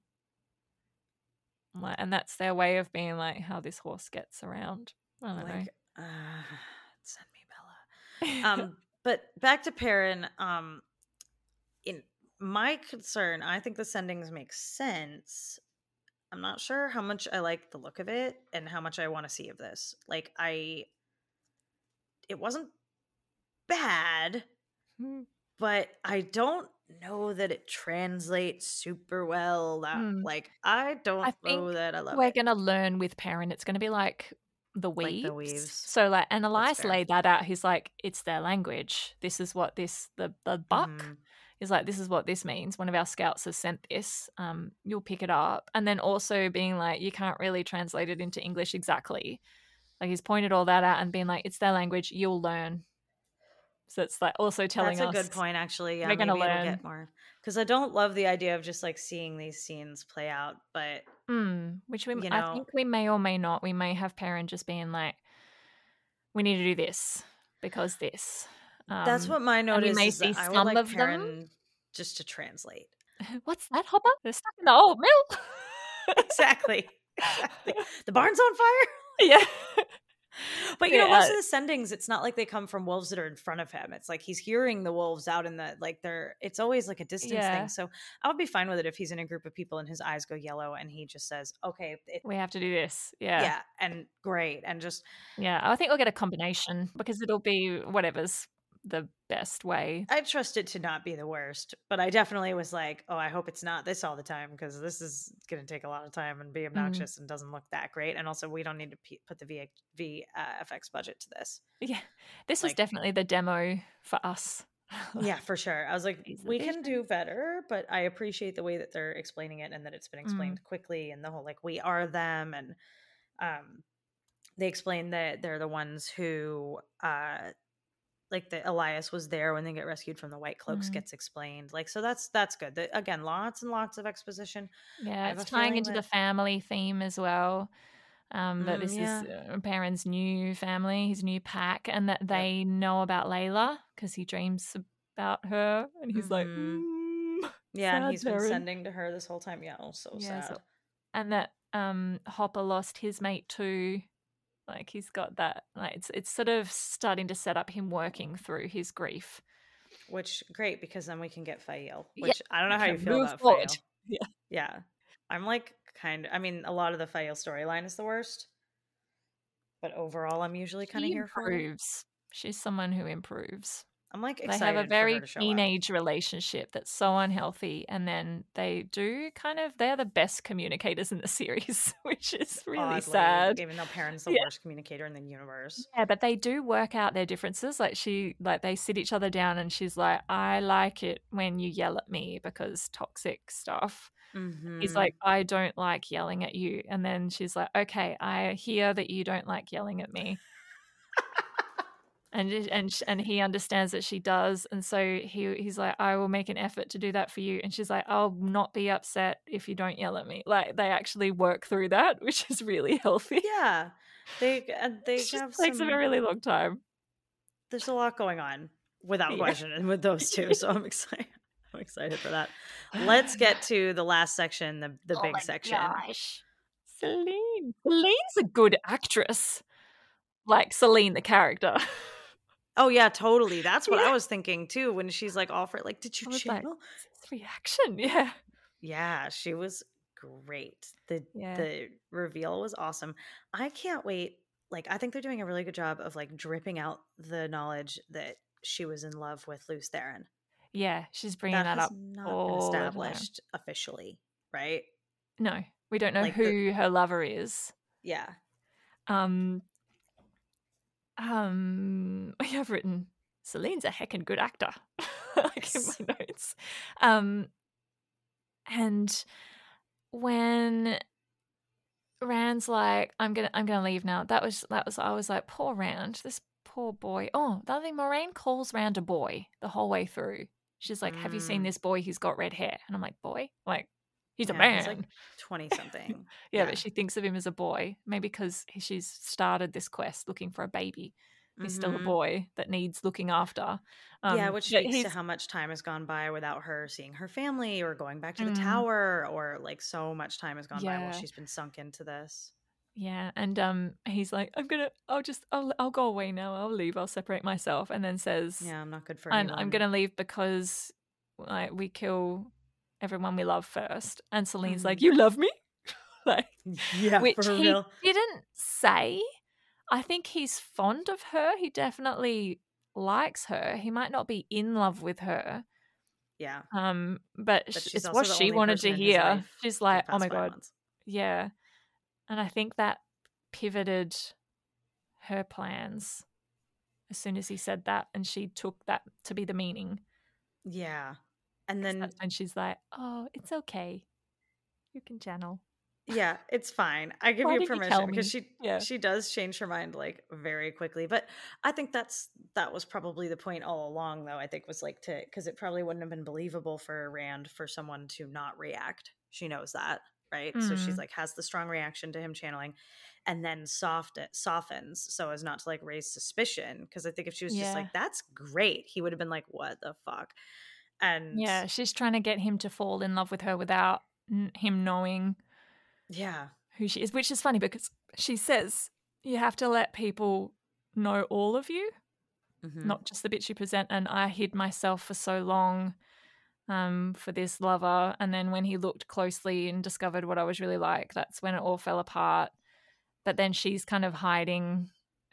And that's their way of being like how this horse gets around. I don't like, know. Uh, send me Bella. Um, but back to Perrin. Um, in my concern, I think the sendings make sense. I'm not sure how much I like the look of it and how much I want to see of this. Like I, it wasn't bad, mm. but I don't know that it translates super well. hmm. Like I don't I know that I love we're it. We're gonna learn with Perrin. It's gonna be like the weaves. Like the weaves. So like, and Elias laid that out. He's like, it's their language. This is what this the the buck mm. is like. This is what this means. One of our scouts has sent this. Um, you'll pick it up. And then also being like, you can't really translate it into English exactly. Like he's pointed all that out and being like, it's their language. You'll learn. So it's like also telling us. That's a us good point, actually. Yeah, we're going to learn get more because I don't love the idea of just like seeing these scenes play out, but mm, which we you know, I think we may or may not. We may have Perrin just being like, "We need to do this because this." Um, that's what my note is. We may is see some I would like of Perrin them just to translate. What's that, Hopper? They're stuck in the old mill. exactly. Exactly. The barn's on fire. Yeah. But, you know, most of the sendings, it's not like they come from wolves that are in front of him. It's like he's hearing the wolves out in the, like, they're, it's always like a distance yeah. thing. So I would be fine with it if he's in a group of people and his eyes go yellow and he just says, okay. It, we have to do this. Yeah. Yeah. And great. And just. Yeah. I think we'll get a combination because it'll be whatever's the best way. I trust it to not be the worst, but I definitely was like, oh, I hope it's not this all the time because this is going to take a lot of time and be obnoxious mm. and doesn't look that great. And also we don't need to p- put the V F X v- uh, budget to this. Yeah. This like, was definitely the demo for us. yeah, for sure. I was like, we can do better, but I appreciate the way that they're explaining it and that it's been explained mm. quickly and the whole, like, we are them. And um, they explain that they're the ones who, uh, like the Elias was there when they get rescued from the White Cloaks mm-hmm. gets explained. Like, so that's, that's good. The, again, lots and lots of exposition. Yeah. It's tying into that the family theme as well. Um, that mm, this yeah. is uh, Perrin's new family, his new pack, and that they yep. know about Layla because he dreams about her and he's mm-hmm. like, mm, yeah. And he's Perrin. been sending to her this whole time. Yeah. Oh, so yeah, sad. So, and that, um, Hopper lost his mate too. Like he's got that, like it's it's sort of starting to set up him working through his grief, which great because then we can get Fael. Which yeah. I don't know we how you feel about forward. Fael. Yeah, yeah. I'm like kind of. I mean, a lot of the Fael storyline is the worst, but overall, I'm usually kind of here for. She improves. She's someone who improves. I'm like excited. They have a very teenage up. relationship that's so unhealthy, and then they do kind of. They are the best communicators in the series, which is really Oddly, sad. Even though Perrin's the yeah. worst communicator in the universe. Yeah, but they do work out their differences. Like she, like they sit each other down, and she's like, "I like it when you yell at me because toxic stuff." Mm-hmm. He's like, "I don't like yelling at you," and then she's like, "Okay, I hear that you don't like yelling at me." And and and he understands that she does, and so he he's like, I will make an effort to do that for you. And she's like, I'll not be upset if you don't yell at me. Like they actually work through that, which is really healthy. Yeah, they and they it have takes them a really long time. There's a lot going on without yeah. question, and with those two, so I'm excited. I'm excited for that. Let's get to the last section, the the oh big my section. Gosh. Celine. Celine's a good actress. Like Celine, the character. Oh, yeah, totally. That's what yeah. I was thinking, too, when she's like, all for it. Like, did you channel? Like, it's reaction, yeah. Yeah, she was great. The yeah. the reveal was awesome. I can't wait. Like, I think they're doing a really good job of, like, dripping out the knowledge that she was in love with Luce Theron. Yeah, she's bringing that, that up. That has not been established officially, right? No, we don't know like who the, her lover is. Yeah. Um. Um. I have written Celine's a heckin' good actor. Like in my notes. Um. And when Rand's like, I'm gonna, I'm gonna leave now. That was, that was. I was like, poor Rand. This poor boy. Oh, the other thing, Moiraine calls Rand a boy the whole way through. She's like, mm. "Have you seen this boy? He's got red hair." And I'm like, "Boy, like." He's yeah, a man. He's like twenty something. yeah, yeah, but she thinks of him as a boy, maybe because she's started this quest looking for a baby. He's mm-hmm. still a boy that needs looking after. Um, yeah, which speaks to how much time has gone by without her seeing her family or going back to the mm. tower, or like so much time has gone yeah. by while she's been sunk into this. Yeah, and um, he's like, I'm gonna, I'll just, I'll, I'll go away now. I'll leave. I'll separate myself, and then says, Yeah, I'm not good for anyone. I'm gonna leave because like we kill everyone we love first, and Celine's like, you love me? Like, yeah, which for real. He didn't say. I think he's fond of her. He definitely likes her. He might not be in love with her. Yeah. Um, but, but she, it's what she wanted to hear. She's like, oh my god, months. yeah. And I think that pivoted her plans as soon as he said that, and she took that to be the meaning. Yeah. And then and she's like, oh, it's okay. You can channel. Yeah, it's fine. I give you permission, because she yeah. she does change her mind like very quickly. But I think that's that was probably the point all along, though. I think was like to because it probably wouldn't have been believable for Rand for someone to not react. She knows that, right? Mm-hmm. So she's like has the strong reaction to him channeling, and then soft it softens so as not to like raise suspicion. Because I think if she was yeah. just like, that's great, he would have been like, what the fuck? And yeah, she's trying to get him to fall in love with her without n- him knowing yeah who she is, which is funny because she says you have to let people know all of you, mm-hmm. not just the bits you present, and I hid myself for so long um for this lover, and then when he looked closely and discovered what I was really like, that's when it all fell apart. But then she's kind of hiding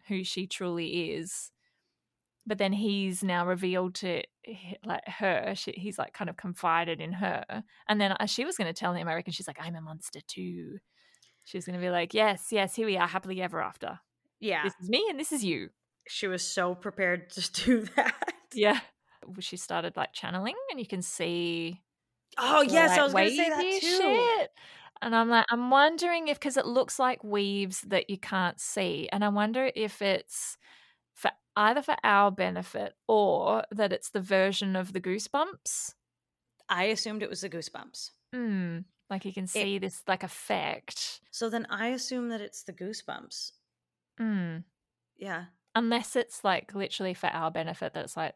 who she truly is. But then he's now revealed to like her. She, he's like kind of confided in her. And then she was going to tell him, I reckon she's like, I'm a monster too. She was going to be like, yes, yes, here we are, happily ever after. Yeah. This is me and this is you. She was so prepared to do that. Yeah. She started like channeling, and you can see. Oh, yes. Like, I was going to say that too. Shit. And I'm like, I'm wondering if, because it looks like weaves that you can't see. And I wonder if it's. For either for our benefit, or that it's the version of the Goosebumps. I assumed it was the Goosebumps. Mm, like you can see it, this like effect. So then I assume that it's the Goosebumps. Mm. Yeah. Unless it's like literally for our benefit, that it's like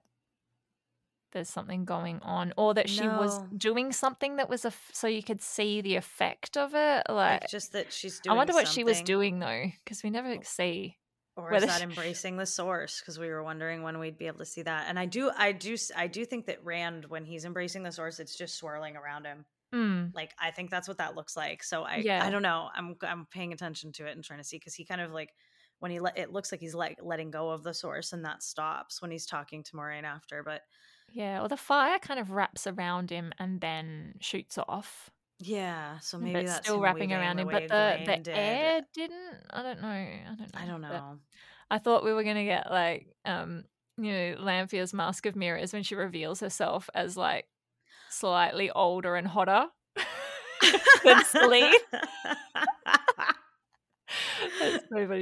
there's something going on, or that she no. was doing something that was a f- so you could see the effect of it. Like, like just that she's doing. I wonder what something. She was doing though, because we never like, see. Or is that embracing the source? Because we were wondering when we'd be able to see that. And I do, I do, I do think that Rand, when he's embracing the source, it's just swirling around him. Mm. Like I think that's what that looks like. So I, yeah. I don't know. I'm, I'm paying attention to it and trying to see, because he kind of like when he, le- it looks like he's like letting go of the source, and that stops when he's talking to Moiraine after. But yeah, or the fire kind of wraps around him and then shoots off. Yeah, so maybe but that's still wrapping around him, but the, the did. air didn't. I don't know. I don't know. I don't know. But I thought we were gonna get like, um, you know, Lanfear's Mask of Mirrors when she reveals herself as like slightly older and hotter than Celine.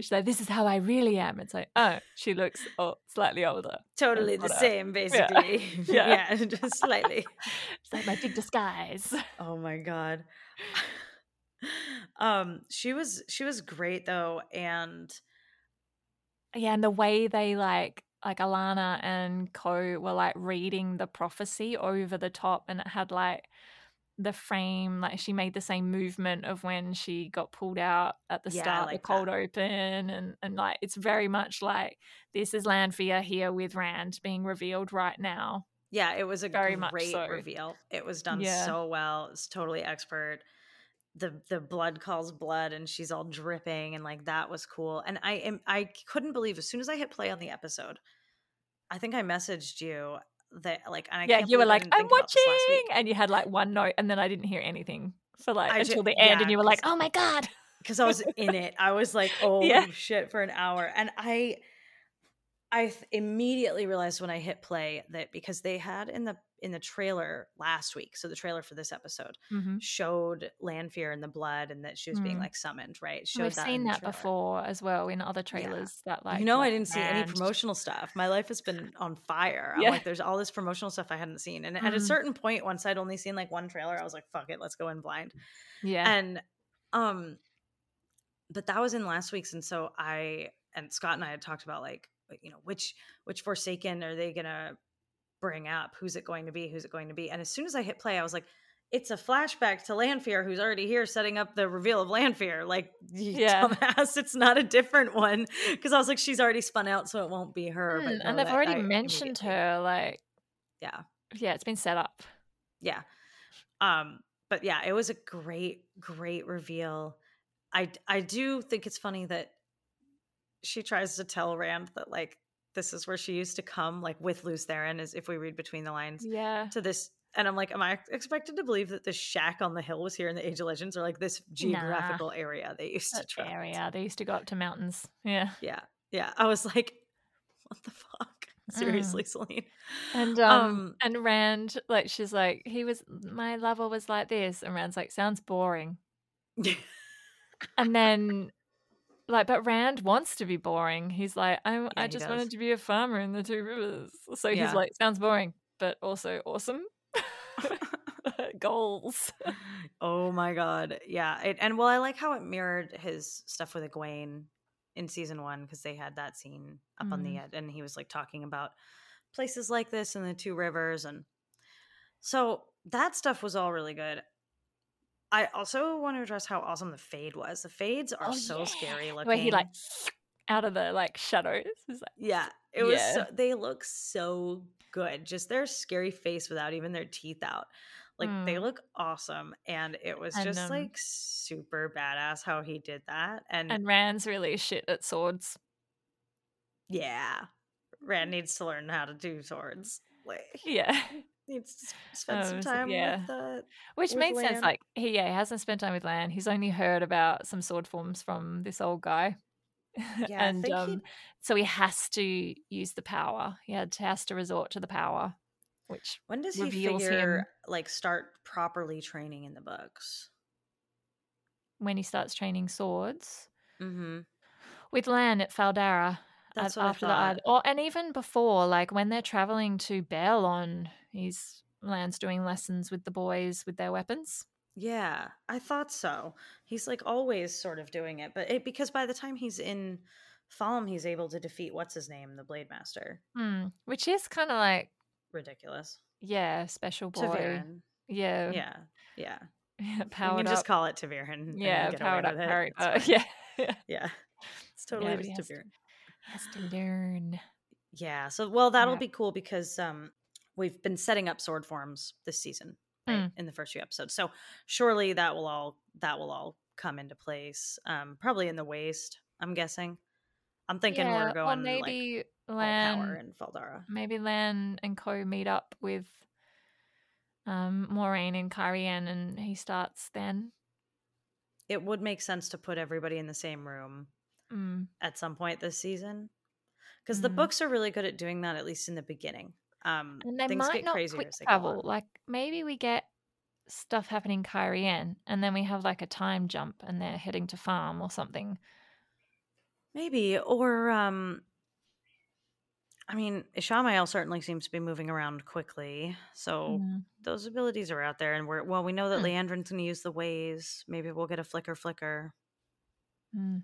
She's like, this is how I really am. It's like, oh, she looks oh, slightly older. Totally the same, basically. Yeah, yeah. yeah just slightly. It's like my big disguise. Oh my god. Um, she was she was great though, and yeah, and the way they like like Alanna and Co were like reading the prophecy over the top, and it had like the frame, like she made the same movement of when she got pulled out at the yeah, start, like the cold that. open, and and like it's very much like this is Lanfear here with Rand being revealed right now. Yeah, it was a very great so. reveal. It was done yeah. so well. It's totally expert. The the blood calls blood, and she's all dripping, and like that was cool. And I am I couldn't believe as soon as I hit play on the episode, I think I messaged you. That like and I yeah you were like I'm watching, and you had like one note, and then I didn't hear anything for like I until ju- the end yeah, and you were like, oh my god, because I was in it. I was like, oh yeah. shit, for an hour. And I I th- immediately realized when I hit play that because they had in the in the trailer last week, so the trailer for this episode mm-hmm. showed Lanfear in the blood and that she was mm-hmm. being like summoned, right? Showed We've that seen that trailer. Before as well in other trailers yeah. that like, you know, like I didn't banned. see any promotional stuff. My life has been on fire. I'm yeah. like, there's all this promotional stuff I hadn't seen. And mm-hmm. at a certain point, once I'd only seen like one trailer, I was like, fuck it, let's go in blind. Yeah. And, um, but that was in last week's. And so I, and Scott and I had talked about like, you know, which, which Forsaken are they going to bring up? Who's it going to be? Who's it going to be? And as soon as I hit play, I was like, it's a flashback to Lanfear, who's already here setting up the reveal of Lanfear. Like, you yeah. dumbass, it's not a different one. Because I was like, she's already spun out, so it won't be her. Mm, but no, and they've already mentioned her. Like, yeah. Yeah, it's been set up. Yeah. Um, but yeah, it was a great, great reveal. I, I do think it's funny that she tries to tell Rand that, like, this is where she used to come, like with Luz Theron, is if we read between the lines yeah. to this. And I'm like, am I expected to believe that the shack on the hill was here in the Age of Legends, or like this geographical nah, area they used to travel area. To. They used to go up to mountains. Yeah. Yeah. Yeah. I was like, what the fuck? Seriously, mm. Celine. And um, um and Rand, like she's like, he was, my lover was like this. And Rand's like, sounds boring. And then like, but Rand wants to be boring. He's like, I, yeah, I just does. wanted to be a farmer in the Two Rivers. So yeah. he's like, sounds boring, but also awesome. Goals. Oh my God. Yeah. It, and well, I like how it mirrored his stuff with Egwene in season one, because they had that scene up mm. on the end, and he was like talking about places like this in the Two Rivers. And so that stuff was all really good. I also want to address how awesome the fade was. The fades are oh, so yeah. scary looking. Where he like out of the like shadows. Like, yeah, it was. Yeah. So, they look so good. Just their scary face without even their teeth out. Like mm. they look awesome, and it was and, just um, like super badass how he did that. And and Rand's really shit at swords. Yeah, Rand needs to learn how to do swords. Like, yeah. Needs to spend um, some time yeah. with uh, which with made Lan. sense. Like he yeah, hasn't spent time with Lan. He's only heard about some sword forms from this old guy. Yeah, and I think um, so he has to use the power. He had to, has to resort to the power. Which when does he figure him. like start properly training in the books? When he starts training swords, mm-hmm. with Lan at Faldara. That's what after I thought. The or and even before, like when they're traveling to Baelon, he's Lan's doing lessons with the boys with their weapons. Yeah, I thought so. He's like always sort of doing it, but it, because by the time he's in Falme, he's able to defeat what's his name, the Blade Master, mm, which is kind of like ridiculous. Yeah, special boy. Taviran. Yeah, yeah, yeah. yeah powered you can up. Just call it Taviran. Yeah, powered up. It. Uh, yeah, yeah. It's totally yeah, just Taviran. Has to learn. Yeah. So, well, that'll yeah. be cool because um, we've been setting up sword forms this season, right? Mm. In the first few episodes. So surely that will all that will all come into place. Um, probably in the waste, I'm guessing. I'm thinking yeah, we're going well, maybe like Lan, all power in Faldara. Maybe Lan and co meet up with um, Moiraine and Cairhien, and he starts then. It would make sense to put everybody in the same room. Mm. At some point this season, because mm. the books are really good at doing that, at least in the beginning. Um, and they things might get not crazier quick as they travel. Like maybe we get stuff happening in Cairhien, and then we have like a time jump, and they're heading to Farm or something. Maybe, or um, I mean, Ishamael certainly seems to be moving around quickly, so mm. those abilities are out there. And we're well, we know that mm. Liandrin's going to use the Ways. Maybe we'll get a flicker, flicker. Mm.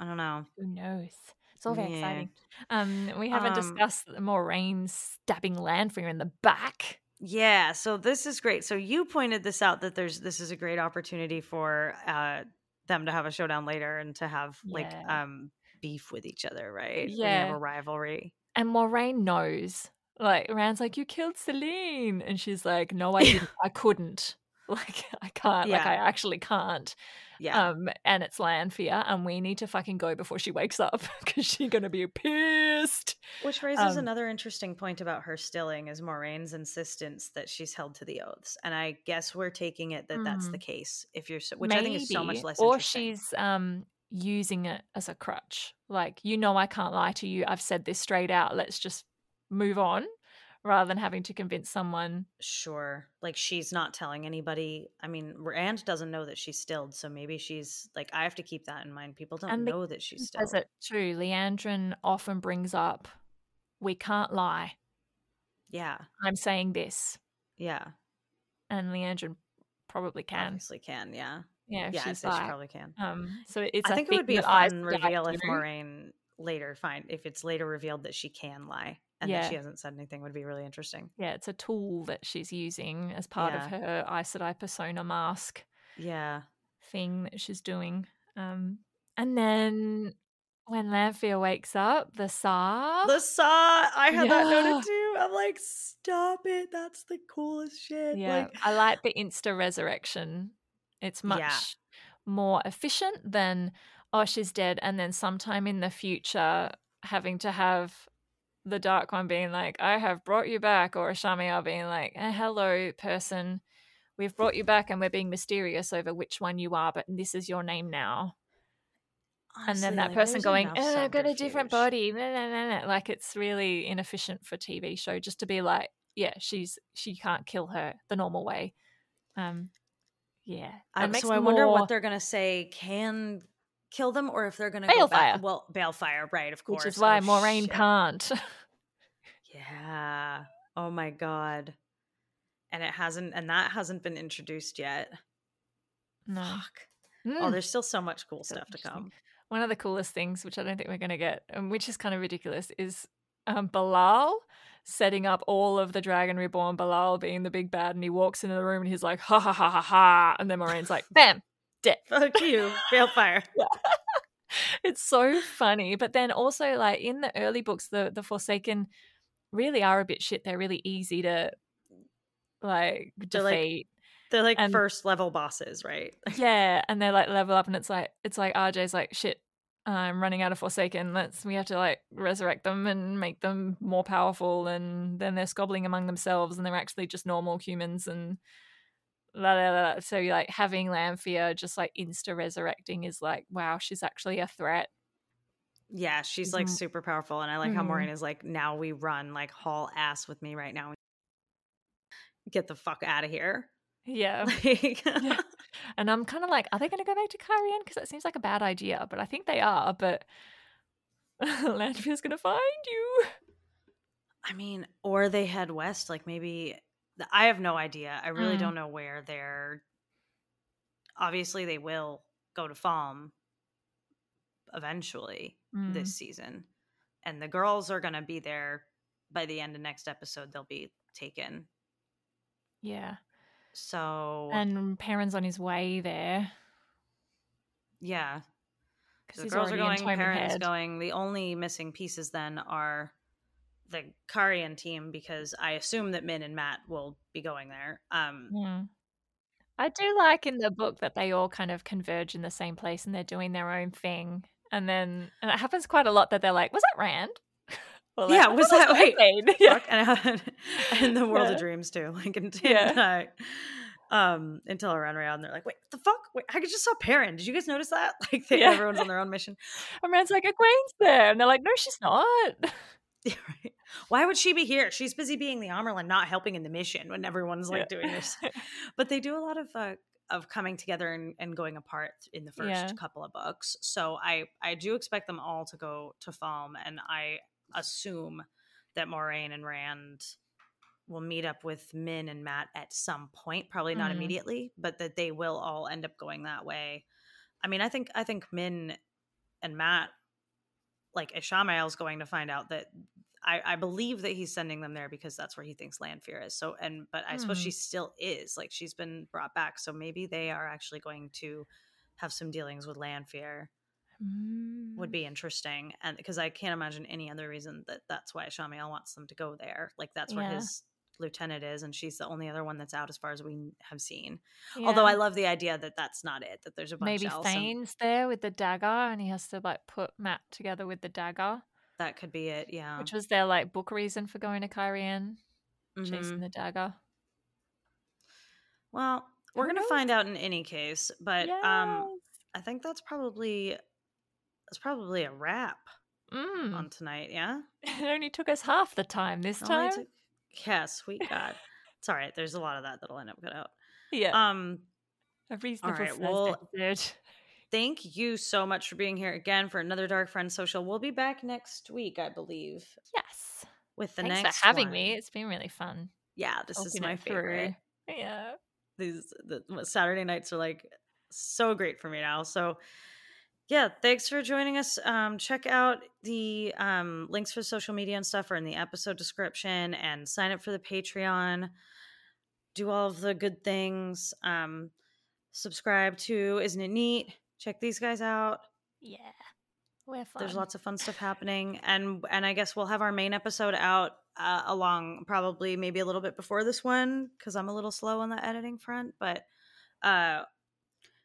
I don't know. Who knows? It's all very yeah. exciting. Um, we haven't um, discussed Moiraine stabbing Lanfear in the back. Yeah, so this is great. So you pointed this out that there's this is a great opportunity for uh, them to have a showdown later and to have yeah. like um, beef with each other, right? Yeah, have a rivalry. And Moiraine knows. Like Rand's like, you killed Celine, and she's like, no, I didn't. I couldn't. Like I can't. Yeah. Like I actually can't. Yeah. Um, and it's Lanfear, and we need to fucking go before she wakes up because she's gonna be pissed. Which raises um, another interesting point about her stilling is Moraine's insistence that she's held to the oaths, and I guess we're taking it that mm. that's the case. If you're, so, which Maybe. I think is so much less. Or interesting. she's um using it as a crutch, like you know, I can't lie to you. I've said this straight out. Let's just move on. Rather than having to convince someone. Sure. Like, she's not telling anybody. I mean, Rand doesn't know that she's stilled, so maybe she's, like, I have to keep that in mind. People don't and know Le- that she's stilled. That's it true. Liandrin often brings up, we can't lie. Yeah. I'm saying this. Yeah. And Liandrin probably can. Obviously can, yeah. Yeah, yeah, she's like, she probably can. Um, so it's I think it would be a fun reveal if Moiraine later find, if it's later revealed that she can lie. And yeah. that she hasn't said anything would be really interesting. Yeah, it's a tool that she's using as part yeah. of her Aes Sedai persona mask yeah. thing that she's doing. Um, and then when Lanfear wakes up, the Saar. The Saar! I had yeah. that noted too. I'm like, stop it. That's the coolest shit. Yeah, like... I like the Insta resurrection. It's much yeah. more efficient than, oh, she's dead. And then sometime in the future, having to have... the Dark One being like, I have brought you back, or Ishamael being like, eh, hello, person, we've brought you back and we're being mysterious over which one you are, but this is your name now. Honestly, and then that like, person going, oh, I've got a different body. Nah, nah, nah, nah. Like, it's really inefficient for T V show just to be like, yeah, she's she can't kill her the normal way. Um, yeah. Um, so I more... wonder what they're going to say can... kill them, or if they're going to go back. Well, Balefire, right, of course. Which is why oh, Moiraine shit. can't. Yeah. Oh, my God. And it hasn't, and that hasn't been introduced yet. No. Fuck. Mm. Oh, there's still so much cool so stuff to come. One of the coolest things, which I don't think we're going to get, and which is kind of ridiculous, is um, Bilal setting up all of the Dragon Reborn, Bilal being the big bad, and he walks into the room and he's like, ha, ha, ha, ha, ha. And then Moraine's like, bam. Death. Fuck you, Balefire. Yeah. It's so funny. But then also, like, in the early books, the, the Forsaken really are a bit shit. They're really easy to, like, they're defeat. Like, they're, like, and, first level bosses, right? Yeah, and they're, like, level up, and it's like, it's like R J's like, shit, I'm running out of Forsaken. Let's, we have to, like, resurrect them and make them more powerful, and then they're squabbling among themselves, and they're actually just normal humans, and... La, la, la. So you're like having Lanfear just like insta resurrecting is like, wow, she's actually a threat. Yeah, she's like mm. super powerful, and I like mm. how Moiraine is like, now we run, like haul ass with me right now, get the fuck out of here. Yeah, like, yeah. And I'm kind of like, are they going to go back to Cairhien? Because that seems like a bad idea, but I think they are. But Lanfear's going to find you. I mean, or they head west, like maybe. I have no idea. I really mm. don't know where they're. Obviously, they will go to Falme eventually mm. this season, and the girls are going to be there by the end of next episode. They'll be taken. Yeah. So and Perrin's on his way there. Yeah, because the girls are going. Perrin's going. The only missing pieces then are. The Cairhien team, because I assume that Min and Mat will be going there. Um, yeah. I do like in the book that they all kind of converge in the same place and they're doing their own thing. And then and it happens quite a lot that they're like, was that Rand? Well, yeah, like, was that, that wait. Yeah. And, and the world yeah. of dreams too. Like until, yeah. uh, um, until I ran around and they're like, wait, what the fuck? Wait, I just saw Perrin. Did you guys notice that? Like they, yeah. everyone's on their own mission. And Rand's like, Egwene's there. And they're like, no, she's not. Yeah, right. Why would she be here? She's busy being the Amarlin, not helping in the mission when everyone's like yeah. doing this. But they do a lot of uh, of coming together and, and going apart in the first yeah. couple of books. So I, I do expect them all to go to Falme, and I assume that Moiraine and Rand will meet up with Min and Mat at some point. Probably not mm. immediately, but that they will all end up going that way. I mean, I think I think Min and Mat. Like Ishamael's going to find out that I, I believe that he's sending them there because that's where he thinks Lanfear is. So, and but I mm. suppose she still is, like, she's been brought back. So maybe they are actually going to have some dealings with Lanfear. Mm. Would be interesting, and because I can't imagine any other reason that that's why Ishamael wants them to go there. Like, that's where yeah. his lieutenant is, and she's the only other one that's out as far as we have seen. Yeah. Although I love the idea that that's not it. That there's a bunch maybe else. Maybe Thane's and- there with the dagger, and he has to like put Mat together with the dagger. That could be it, yeah. Which was their like book reason for going to Cairhien, mm-hmm. chasing the dagger. Well, we're gonna find out in any case, but yes. um, I think that's probably that's probably a wrap mm. on tonight. Yeah, it only took us half the time this time. Took- yeah, sweet God, it's all right. There's a lot of that that'll end up cut out. Yeah. Um. A reasonable all right. Well. Episode. Thank you so much for being here again for another Dark Friend Social. We'll be back next week, I believe. Yes. With the Thanks next for having one. me. It's been really fun. Yeah, this Open is my favorite. Through. Yeah. These the Saturday nights are like so great for me now. So yeah, thanks for joining us. Um, check out the um, links for social media and stuff are in the episode description, and sign up for the Patreon. Do all of the good things. Um, subscribe to Isn't It Neat? Check these guys out. Yeah. We're fun. There's lots of fun stuff happening. And and I guess we'll have our main episode out uh, along probably maybe a little bit before this one because I'm a little slow on the editing front. But uh,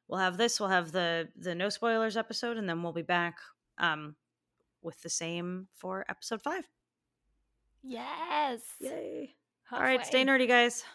we'll have this. We'll have the, the no spoilers episode, and then we'll be back um, with the same for episode five. Yes. Yay. Halfway. All right. Stay nerdy, guys.